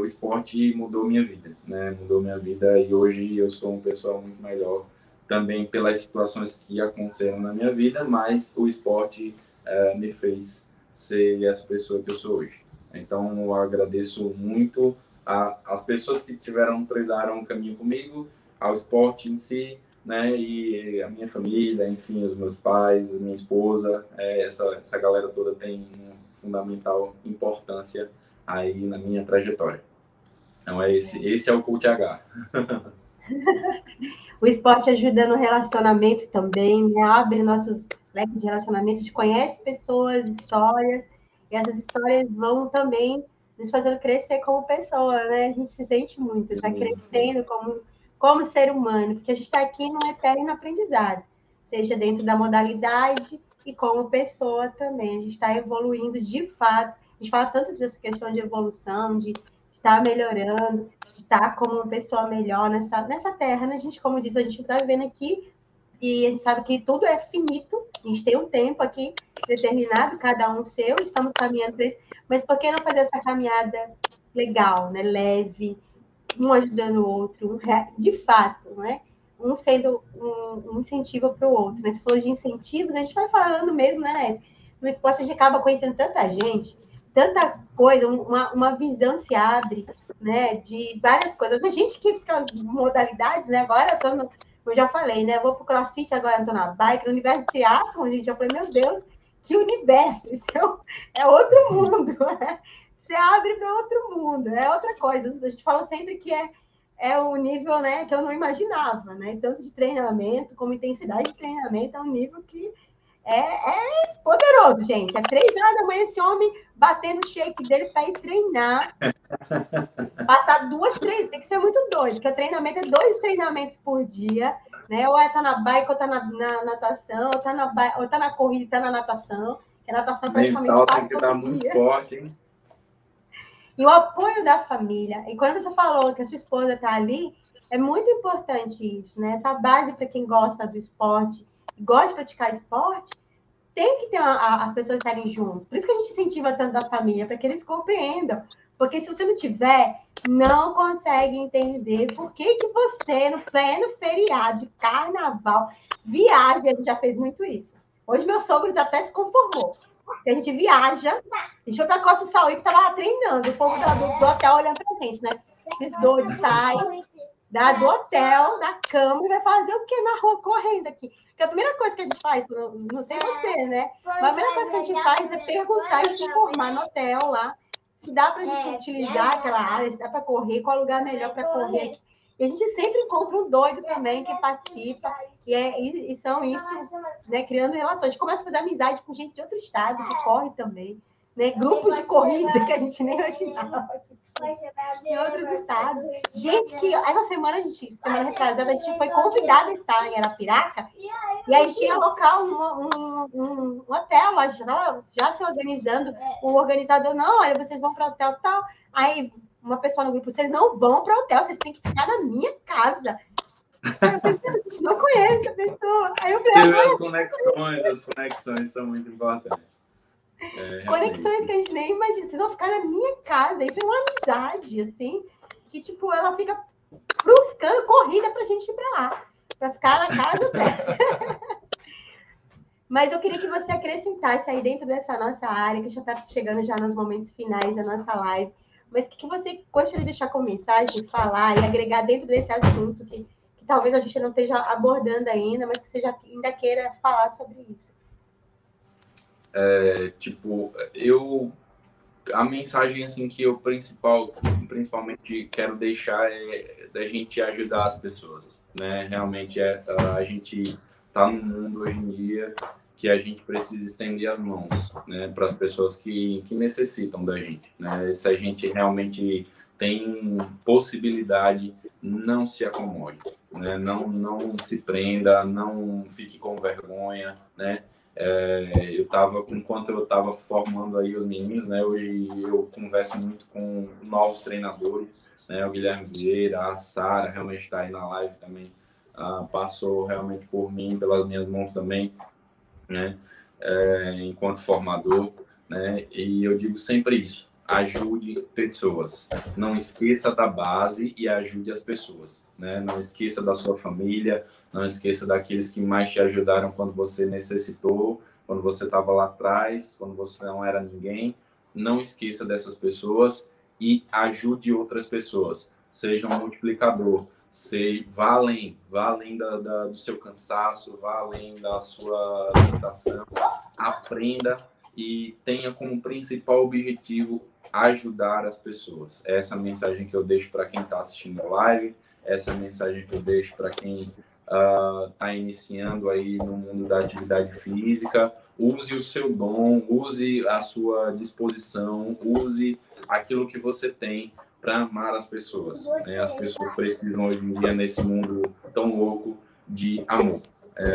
o esporte mudou minha vida, né? Mudou minha vida e hoje eu sou uma pessoa muito melhor também pelas situações que aconteceram na minha vida, mas o esporte me fez ser essa pessoa que eu sou hoje. Então, eu agradeço muito às pessoas que trilharam um caminho comigo, ao esporte em si, né? E a minha família, enfim, os meus pais, minha esposa, essa galera toda tem uma fundamental importância aí na minha trajetória. Então, esse é o Coach H. O esporte ajuda no relacionamento também, né? Abre nossos leques de relacionamento, a gente conhece pessoas, histórias, e essas histórias vão também nos fazendo crescer como pessoa, né? A gente se sente muito, está crescendo como ser humano, porque a gente está aqui num eterno aprendizado, seja dentro da modalidade e como pessoa também. A gente está evoluindo de fato. A gente fala tanto dessa questão de evolução, de estar melhorando, de estar como uma pessoa melhor nessa terra, né? A gente, como diz, a gente está vivendo aqui e a gente sabe que tudo é finito, a gente tem um tempo aqui determinado, cada um seu, estamos caminhando para isso, mas por que não fazer essa caminhada legal, né? Leve, um ajudando o outro, de fato, né? Um sendo um incentivo para o outro. Mas se for de incentivos, a gente vai falando mesmo, né? No esporte a gente acaba conhecendo tanta gente, tanta coisa, uma visão se abre, né? De várias coisas. A gente que fica em modalidades, né? Agora eu já falei, né? Eu vou para o CrossFit, agora eu tô na bike, no universo triatlon, gente, eu falei, meu Deus, que universo! Isso é outro mundo, né? Você abre para outro mundo, é outra coisa. A gente fala sempre que é um nível, né, que eu não imaginava, né? Tanto de treinamento como intensidade de treinamento, é um nível que é poderoso, gente. É 3h da manhã esse homem batendo o shake dele para ir treinar. Passar 2, 3, tem que ser muito doido, porque o treinamento é 2 treinamentos por dia, né? Ou tá na bike, ou tá na natação, ou tá na corrida, tá na natação. Que a natação praticamente passa todo dia. Tem que estar muito forte, hein? E o apoio da família. E quando você falou que a sua esposa está ali, é muito importante isso, né? Essa base para quem gosta do esporte, gosta de praticar esporte, tem que ter as pessoas estarem juntas. Por isso que a gente incentiva tanto a família, para que eles compreendam. Porque se você não tiver, não consegue entender por que você, no pleno feriado de carnaval, viaja. A gente já fez muito isso. Hoje meu sogro já até se conformou. A gente viaja, deixou pra Costa do Saúde, que tava lá treinando, o povo do hotel olhando pra gente, né? Esses dois saem do hotel, da cama, e vai fazer o quê? Na rua, correndo aqui. Porque a primeira coisa que a gente faz, não sei você, né? Mas a primeira coisa que a gente faz é perguntar e se informar no hotel lá, se dá pra gente utilizar aquela área, se dá pra correr, qual é o lugar melhor pra correr aqui. E a gente sempre encontra um doido também que participa, e são isso, né, criando relações. A gente começa a fazer amizade com gente de outro estado, que corre também, né, grupos de corrida que a gente nem imaginava, em outros estados. Gente que, essa semana retrasada, a gente foi convidada a estar em Arapiraca, e aí tinha local, um hotel, já se organizando, o organizador, não, olha, vocês vão para o hotel tal, aí... uma pessoa no grupo, vocês não vão para o hotel, vocês têm que ficar na minha casa. Eu pensei, a gente não conhece a pessoa. Aí eu falei, as conexões são muito importantes. É, conexões que a gente nem imagina. Vocês vão ficar na minha casa. E foi uma amizade, assim, que, tipo, ela fica bruscando, corrida pra gente ir pra lá. Pra ficar na casa dela. Mas eu queria que você acrescentasse aí dentro dessa nossa área, que já tá chegando já nos momentos finais da nossa live. Mas o que você gostaria de deixar como mensagem, falar e agregar dentro desse assunto que talvez a gente não esteja abordando ainda, mas que você já ainda queira falar sobre isso? É, tipo, a mensagem assim que eu principalmente quero deixar é da gente ajudar as pessoas, né? Realmente a gente tá num mundo hoje em dia que a gente precisa estender as mãos, né, para as pessoas que necessitam da gente, né? Se a gente realmente tem possibilidade, não se acomode, né? Não se prenda, não fique com vergonha, né? Enquanto eu estava formando aí os meninos, né, hoje eu converso muito com novos treinadores, né, o Guilherme Vieira, a Sara, realmente está aí na live também, passou realmente por mim, pelas minhas mãos também, né, enquanto formador, né, e eu digo sempre isso, ajude pessoas, não esqueça da base e ajude as pessoas, né, não esqueça da sua família, não esqueça daqueles que mais te ajudaram quando você necessitou, quando você estava lá atrás, quando você não era ninguém, não esqueça dessas pessoas e ajude outras pessoas, seja um multiplicador. Vá além do seu cansaço, vá além da sua limitação, aprenda e tenha como principal objetivo ajudar as pessoas. Essa é a mensagem que eu deixo para quem está assistindo a live, essa é a mensagem que eu deixo para quem está iniciando aí no mundo da atividade física. Use o seu dom, use a sua disposição, use aquilo que você tem para amar as pessoas, né? As pessoas precisam hoje em dia, nesse mundo tão louco, de amor.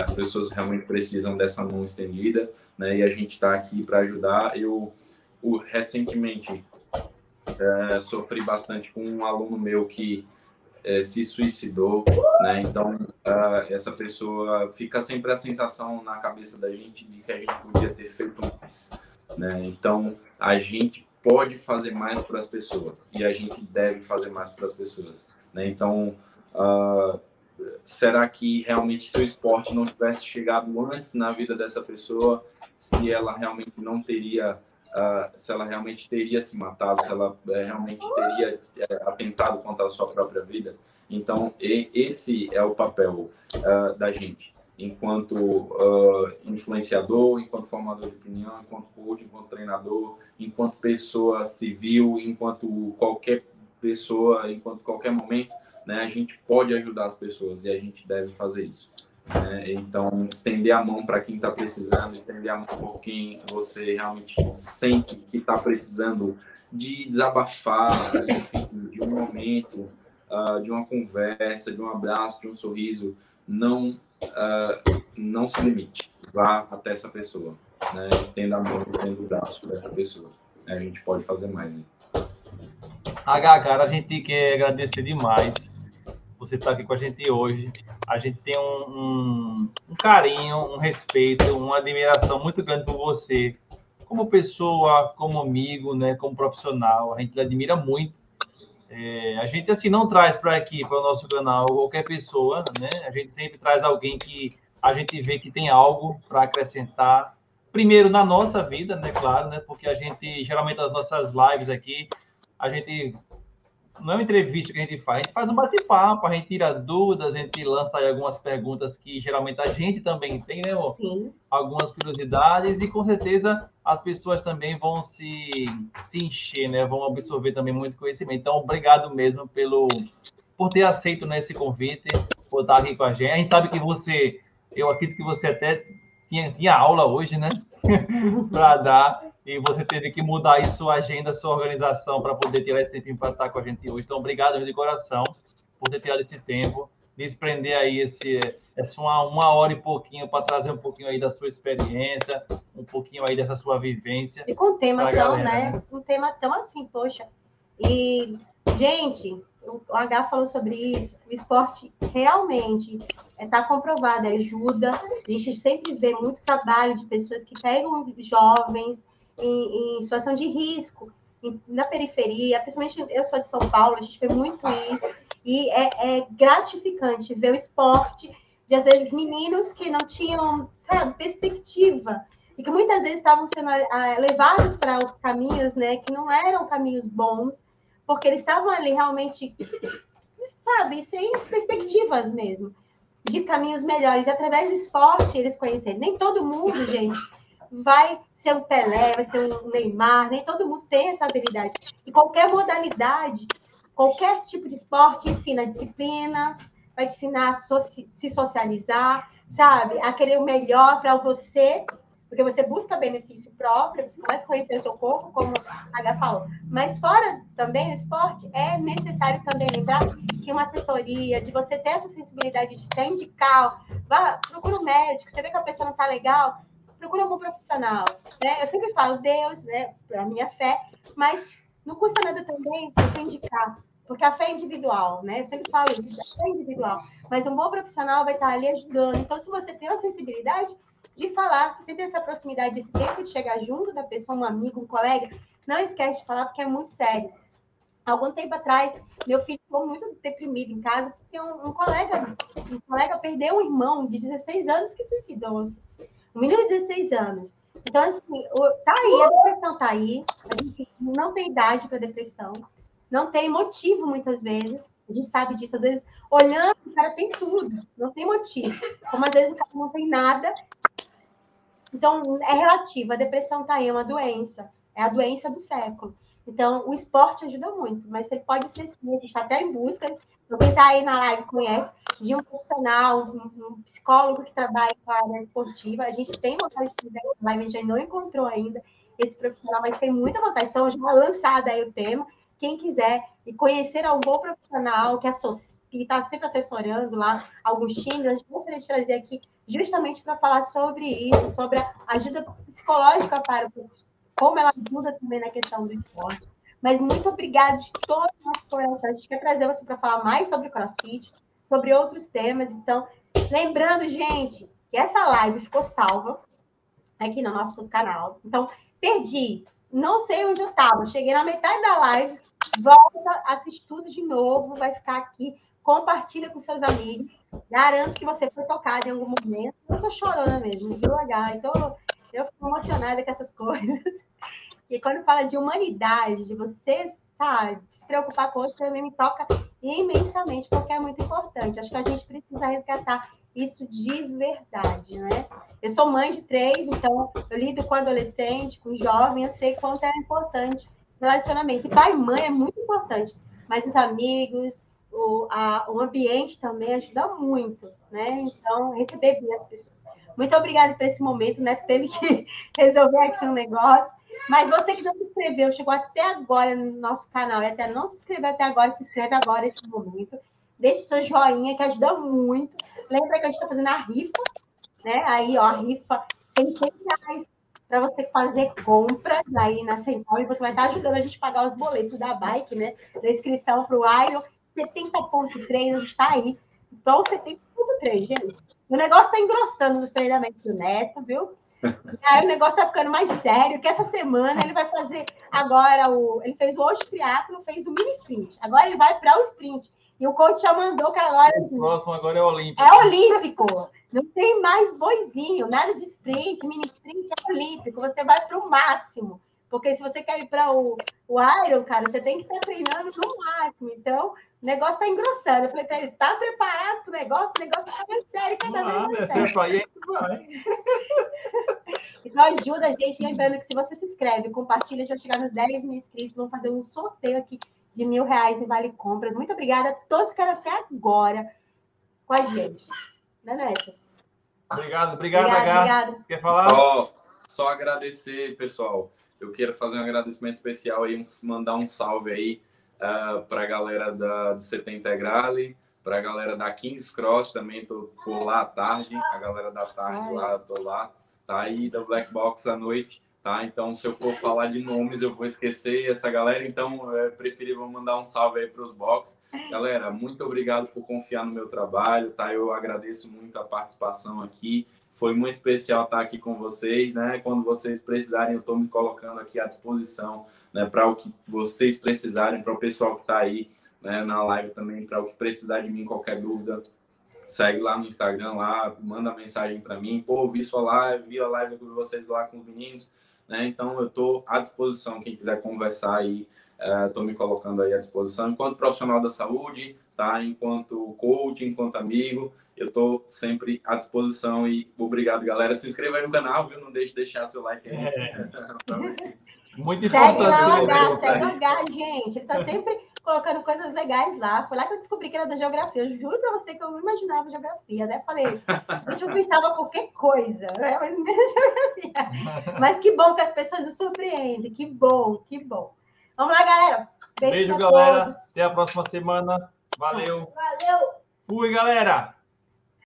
As pessoas realmente precisam dessa mão estendida, né? E a gente está aqui para ajudar. Eu recentemente sofri bastante com um aluno meu que se suicidou, né? Então, essa pessoa fica sempre a sensação na cabeça da gente de que a gente podia ter feito mais, né? Então, a gente pode fazer mais para as pessoas e a gente deve fazer mais para as pessoas, né? Então, será que realmente se o esporte não tivesse chegado antes na vida dessa pessoa, se ela realmente não teria, se ela realmente teria se matado, se ela realmente teria atentado contra a sua própria vida? Então, esse é o papel da gente, enquanto influenciador, enquanto formador de opinião, enquanto coach, enquanto treinador, enquanto pessoa civil, enquanto qualquer pessoa, enquanto qualquer momento, né, a gente pode ajudar as pessoas e a gente deve fazer isso, né? Então, estender a mão para quem está precisando, estender a mão por quem você realmente sente que está precisando de desabafar, enfim, de um momento, de uma conversa, de um abraço, de um sorriso. Não se limite, vá até essa pessoa, né? Estenda a mão, estenda o braço dessa pessoa, né? A gente pode fazer mais, né? Cara, a gente quer agradecer demais você estar aqui com a gente hoje. A gente tem um carinho, um respeito, uma admiração muito grande por você como pessoa, como amigo, né? Como profissional, a gente lhe admira muito. A gente, assim, não traz para aqui, para o nosso canal, qualquer pessoa, né? A gente sempre traz alguém que a gente vê que tem algo para acrescentar, primeiro na nossa vida, né? Claro, né? Porque a gente, geralmente, as nossas lives aqui, a gente, não é uma entrevista que a gente faz um bate-papo, a gente tira dúvidas, a gente lança aí algumas perguntas que, geralmente, a gente também tem, né, amor? Sim. Algumas curiosidades e, com certeza, as pessoas também vão se encher, né? Vão absorver também muito conhecimento. Então, obrigado mesmo por ter aceito, né, esse convite, por estar aqui com a gente. A gente sabe que você, eu acredito que você até tinha aula hoje, né? Para dar, e você teve que mudar aí sua agenda, sua organização, para poder tirar esse tempinho para estar com a gente hoje. Então, obrigado de coração por ter tirado esse tempo, desprender aí uma hora e pouquinho para trazer um pouquinho aí da sua experiência, um pouquinho aí dessa sua vivência. E com um tema tão, né? Um tema tão assim, poxa. E Gente, o H falou sobre isso, o esporte realmente está comprovado, ajuda. A gente sempre vê muito trabalho de pessoas que pegam jovens em situação de risco, na periferia, principalmente eu sou de São Paulo, a gente vê muito isso, e é gratificante ver o esporte de, às vezes, meninos que não tinham, sabe, perspectiva, e que muitas vezes estavam sendo levados para caminhos, né, que não eram caminhos bons, porque eles estavam ali realmente, sabe, sem perspectivas mesmo, de caminhos melhores. Através do esporte, eles conhecerem. Nem todo mundo, gente, vai ser um Pelé, vai ser um Neymar, nem todo mundo tem essa habilidade. E qualquer modalidade, qualquer tipo de esporte ensina disciplina, vai te ensinar a se socializar, sabe? A querer o melhor para você, porque você busca benefício próprio, você começa a conhecer o seu corpo, como a H falou. Mas fora também do esporte, é necessário também lembrar que uma assessoria, de você ter essa sensibilidade de ser indicar, procura um médico, você vê que a pessoa não está legal, procura um bom profissional, né? Eu sempre falo Deus, né? A minha fé, mas não custa nada também você indicar, porque a fé é individual, né? Eu sempre falo isso, a fé é individual, mas um bom profissional vai estar ali ajudando. Então, se você tem uma sensibilidade de falar, se você tem essa proximidade, esse tempo de chegar junto da pessoa, um amigo, um colega, não esquece de falar, porque é muito sério. Algum tempo atrás, meu filho ficou muito deprimido em casa, porque um colega perdeu um irmão de 16 anos que suicidou-se. Um menino de 16 anos. Então, assim, tá aí, a depressão tá aí. A gente não tem idade para depressão. Não tem motivo, muitas vezes. A gente sabe disso. Às vezes, olhando, o cara tem tudo. Não tem motivo. Como, às vezes, o cara não tem nada. Então, é relativo. A depressão tá aí, é uma doença. É a doença do século. Então, o esporte ajuda muito. Mas ele pode ser, sim, a gente tá até em busca. Quem tá aí na live conhece, de um profissional, um psicólogo que trabalha com a área esportiva. A gente tem vontade de fazer essa live, a gente ainda não encontrou ainda esse profissional, mas tem muita vontade. Então, já é lançado aí o tema. Quem quiser conhecer um bom profissional que está sempre assessorando lá alguns times, a gente gostaria de trazer aqui justamente para falar sobre isso, sobre a ajuda psicológica para o curso, como ela ajuda também na questão do esporte. Mas muito obrigada de todo o nosso coração. A gente quer trazer você para falar mais sobre CrossFit, sobre outros temas. Então, lembrando, gente, que essa live ficou salva aqui no nosso canal. Então, perdi, não sei onde eu estava, cheguei na metade da live, volta, assiste tudo de novo, vai ficar aqui, compartilha com seus amigos, garanto que você foi tocado em algum momento. Eu sou chorona mesmo, viu, H? Então, eu fico emocionada com essas coisas. E quando fala de humanidade, de você, sabe, se preocupar com outros, também me toca imensamente, porque é muito importante. Acho que a gente precisa resgatar isso de verdade, né? Eu sou mãe de 3, então eu lido com adolescente, com jovem, eu sei quanto é importante o relacionamento. E pai e mãe é muito importante, mas os amigos, o ambiente também ajuda muito, né? Então, receber bem as pessoas. Muito obrigada por esse momento, né? Teve que resolver aqui um negócio. Mas você que não se inscreveu, chegou até agora no nosso canal e até não se inscreveu até agora, se inscreve agora nesse momento. Deixe seu joinha, que ajuda muito. Lembra que a gente está fazendo a rifa, né? Aí, ó, a rifa, R$100 para você fazer compras aí na Centauro. E você vai estar ajudando a gente a pagar os boletos da bike, né? Da inscrição para o Iron 70.3, a gente está aí. Então, 70.3, gente. O negócio está engrossando nos treinamentos do Neto, viu? E aí o negócio tá ficando mais sério, que essa semana ele vai fazer agora ele fez o hoje triatlo, fez o mini sprint, agora ele vai para o sprint, e o coach já mandou que agora o próximo agora é olímpico. É olímpico, não tem mais boizinho, nada de sprint, mini sprint, é olímpico, você vai para o máximo, porque se você quer ir para o Iron, cara, você tem que estar treinando no máximo. Então o negócio tá engrossando. Eu falei pra ele, tá preparado pro negócio? O negócio tá muito sério, cada vez mais sério. Então ajuda a gente, lembrando que se você se inscreve, compartilha, já chegar nos 10 mil inscritos, vamos fazer um sorteio aqui de R$1.000 em Vale Compras. Muito obrigada a todos que eram até agora com a gente. Né, Neto? Obrigado, H. Quer falar? Só agradecer, pessoal. Eu quero fazer um agradecimento especial aí, mandar um salve aí para a galera do CT Integral, para a galera da Kings Cross, também estou por lá à tarde, a galera da tarde lá, estou lá, tá aí da Black Box à noite, tá? Então, se eu for falar de nomes, eu vou esquecer essa galera. Então, é preferível mandar um salve aí para os box. Galera, muito obrigado por confiar no meu trabalho, tá? Eu agradeço muito a participação aqui. Foi muito especial estar aqui com vocês, né? Quando vocês precisarem, eu estou me colocando aqui à disposição, né? Para o que vocês precisarem, para o pessoal que está aí, né, na live também, para o que precisar de mim, qualquer dúvida, segue lá no Instagram, lá, manda mensagem para mim. Pô, vi sua live, vi a live de vocês lá com os meninos, né? Então, eu estou à disposição. Quem quiser conversar aí, estou me colocando aí à disposição. Enquanto profissional da saúde, tá? Enquanto coach, enquanto amigo, eu estou sempre à disposição. E obrigado, galera. Se inscreva aí no canal, viu? Não deixe de deixar seu like aí. Muito importante. Segue lá, gente. Tá sempre colocando coisas legais lá. Foi lá que eu descobri que era da geografia. Eu juro pra você que eu não imaginava geografia, né? Falei, gente, eu pensava qualquer coisa, né? Mas não era geografia. Mas que bom que as pessoas nos surpreendem. Que bom, que bom. Vamos lá, galera. Beijo, galera. Todos. Até a próxima semana. Valeu. Valeu. Fui, galera.